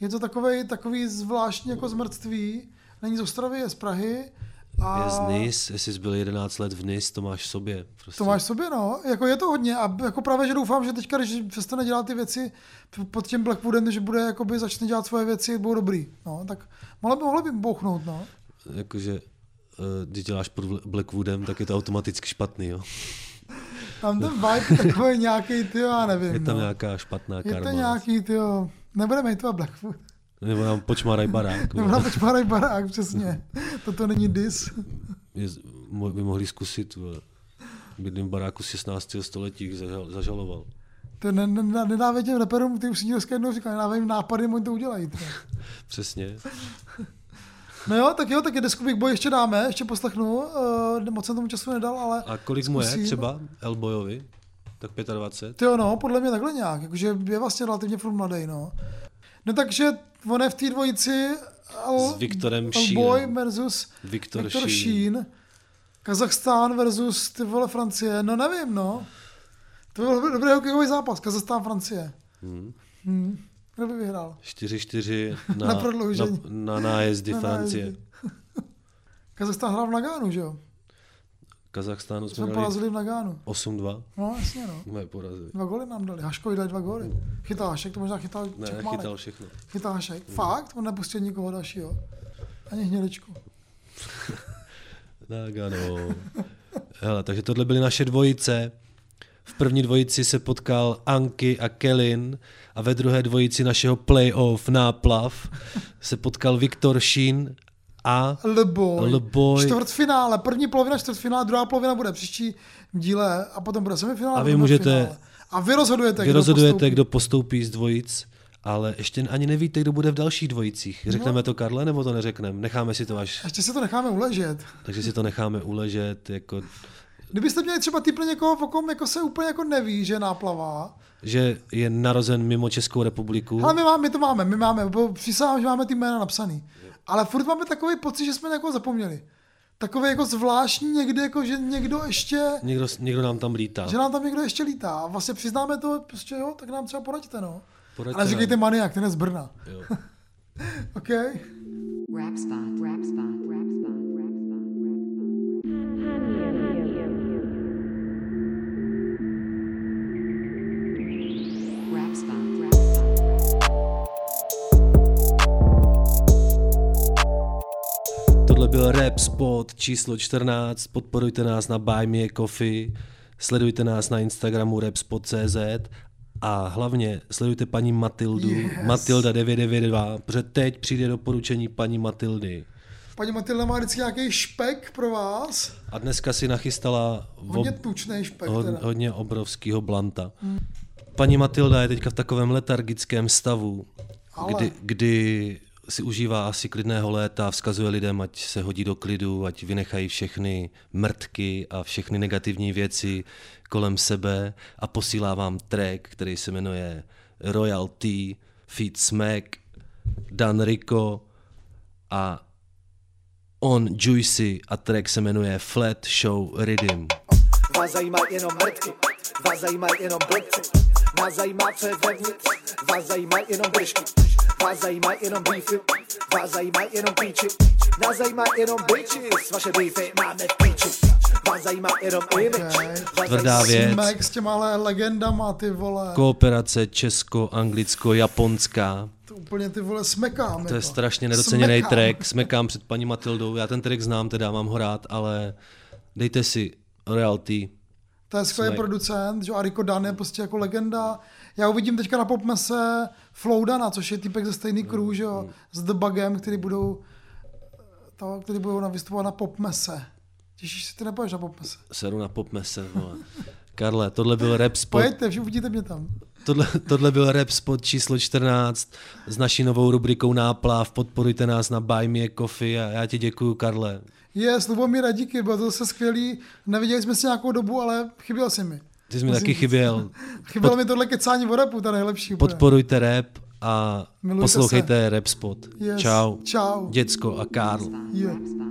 Je to takovej, takový zvláštní jako zmrtví. Není z Ostravy, je z Prahy. A... Je z Nice, jestli jsi byl jedenáct let v Nice, to máš v sobě. Prostě. To máš v sobě, no. Jako je to hodně. A jako právě, že doufám, že teďka, když přestane dělat ty věci pod tím Blackwoodem, že bude jakoby, začne dělat svoje věci, budou dobrý. No, tak mohlo by, mohlo by bouchnout, no. Jakože, když děláš pod Blackwoodem, tak je to automaticky špatný, jo. Tam ten vibe je takový nějaký, tyjo, já nevím. Je tam no. nějaká špatná karma. Je to nějaký, tyjo. Nebudeme jít to a Blackwood. Nebo nám počmáraj barák. Nebo nám počmáraj barák, přesně. Toto není dis. By mohli zkusit v jedném baráku z šestnáctého století zažal, zažaloval. To ne, ne, nedávej těm reperům, ty už si dneska jednou říkal, nedávej jim nápady, oni to udělají. Přesně. No jo, tak jo, tak je desku Big Boy ještě dáme, ještě poslechnu. Uh, moc jsem tomu času nedal, ale a kolik mu je třeba Lboyovi? Tak dvacet pět. Tyjo, no, podle mě takhle nějak, jakože je vlastně relativně furt mladej, no. No takže on je v té dvojici L- s Viktorem Sheenem versus Viktor, Viktor Sheen. Kazachstán versus ty vole Francie, no nevím, no. To byl dobrý hokejový zápas, Kazachstán Francie. Hmm. Hmm. Kdo by vyhrál? čtyři čtyři na, na prodloužení. Na, na nájezdy na Francie. Nájezdy. Kazachstán hrál v Nagánu, že jo? Kazachstánu jsme, jsme porazili v Nagánu. osm dva. No jasně, no. Jsme porazili. Dva góly nám dali. Haškovi dali dva góly. Chytal Hašek, to možná chytal Ne, Čekmánek. Chytal všechno. Chytal Hašek. Hmm. Fakt? On nepustil nikoho dalšího. Ani Hněličku. Nagano. Hele, takže tohle byly naše dvojice. V první dvojici se potkal Anky a Kalin a ve druhé dvojici našeho playoff náplav se potkal Viktor Sheen a Lboy. Lboy. Čtvrtfinále, první polovina čtvrtfinále, druhá polovina bude příští díle a potom bude semifinále. A vy můžete a vy rozhodujete, vy kdo rozhodujete, postoupí. kdo postoupí z dvojic, ale ještě ani nevíte, kdo bude v dalších dvojicích. Řekneme no. to Karle, nebo to neřekneme? Necháme si to až. Ještě si to necháme uležet. Takže si to necháme uležet jako. Kdybyste měli třeba typ někoho, o kom jako se úplně jako neví, že náplavá. Že je narozen mimo Českou republiku. Ale my, máme, my to máme, my máme, přísahám, že máme ty jména napsaný. Ale furt máme takový pocit, že jsme někoho zapomněli. Takový jako zvláštní někdy, jako že někdo ještě... Někdo, někdo nám tam lítá. Že nám tam někdo ještě lítá. A vlastně přiznáme to, prostě jo, tak nám třeba poraďte, no. Poraďte. Ale říkejte maniak, ten je z Brna. Jo. OK. Rapspot, Rapspot, Rapspot. Tohle byl Rapspot číslo čtrnáct, podporujte nás na Buy Me a Coffee, sledujte nás na Instagramu rapspot tečka cz A hlavně sledujte paní Matildu, yes. Matilda devět set devadesát dva, protože teď přijde doporučení paní Matildy. Paní Matilda má vždycky nějaký špek pro vás. A dneska si nachystala hodně ob... tučný špek. Hod, hodně obrovskýho blanta. Hmm. Paní Matilda je teďka v takovém letargickém stavu, kdy, kdy si užívá asi klidného léta a vzkazuje lidem, ať se hodí do klidu, ať vynechají všechny mrtky a všechny negativní věci kolem sebe a posílá vám track, který se jmenuje Royalty, Feed Smack, Dan Rico a On Juicy a track se jmenuje Flat Show Rhythm. Vás zajímají jenom mrtky, vás zajímají jenom blbci, vás zajímá, co je vevnitř, vás zajímají jenom bršky, vás zajímají jenom beefy, vás zajímají jenom píči, nás zajímají jenom bitches, vaše beefy máme v píči, vás zajímá jenom image. Tvrdá věc. S těma legendama, ty vole. Kooperace česko, anglicko, japonská. To úplně, ty vole, smekám. To je to. Strašně nedoceněný smekám. Track, smekám před paní Matildou, já ten track znám, teda mám ho rád, ale dejte si Reality. To je skvělý producent, že Ariko Dan je prostě jako legenda. Já uvidím teďka na popmese Flowdana, což je týpek ze stejný crew, že jo, s The Bugem, který budou, to, který budou na vystupovat na popmese. Těšíš se, ty nepoješ na popmese? Seru na popmese, vole. Karle, tohle byl Rapspot. Pojďte, všichni, uvidíte mě tam. Tohle, tohle byl Rapspot číslo čtrnáct s naší novou rubrikou Náplav. Podporujte nás na Buy Me a Coffee a já ti děkuju, Karle. Je, Lubomíra, díky, bylo to zase skvělý. Neviděli jsme si nějakou dobu, ale chyběl jsi mi. Ty jsi mi taky chyběl. Chybělo Pod... mi tohle kecání o rapu, ta nejlepší. Úplně. Podporujte rap a milujte, poslouchejte Rapspot. Yes. Čau. Čau. Děcko a Karl. Yeah.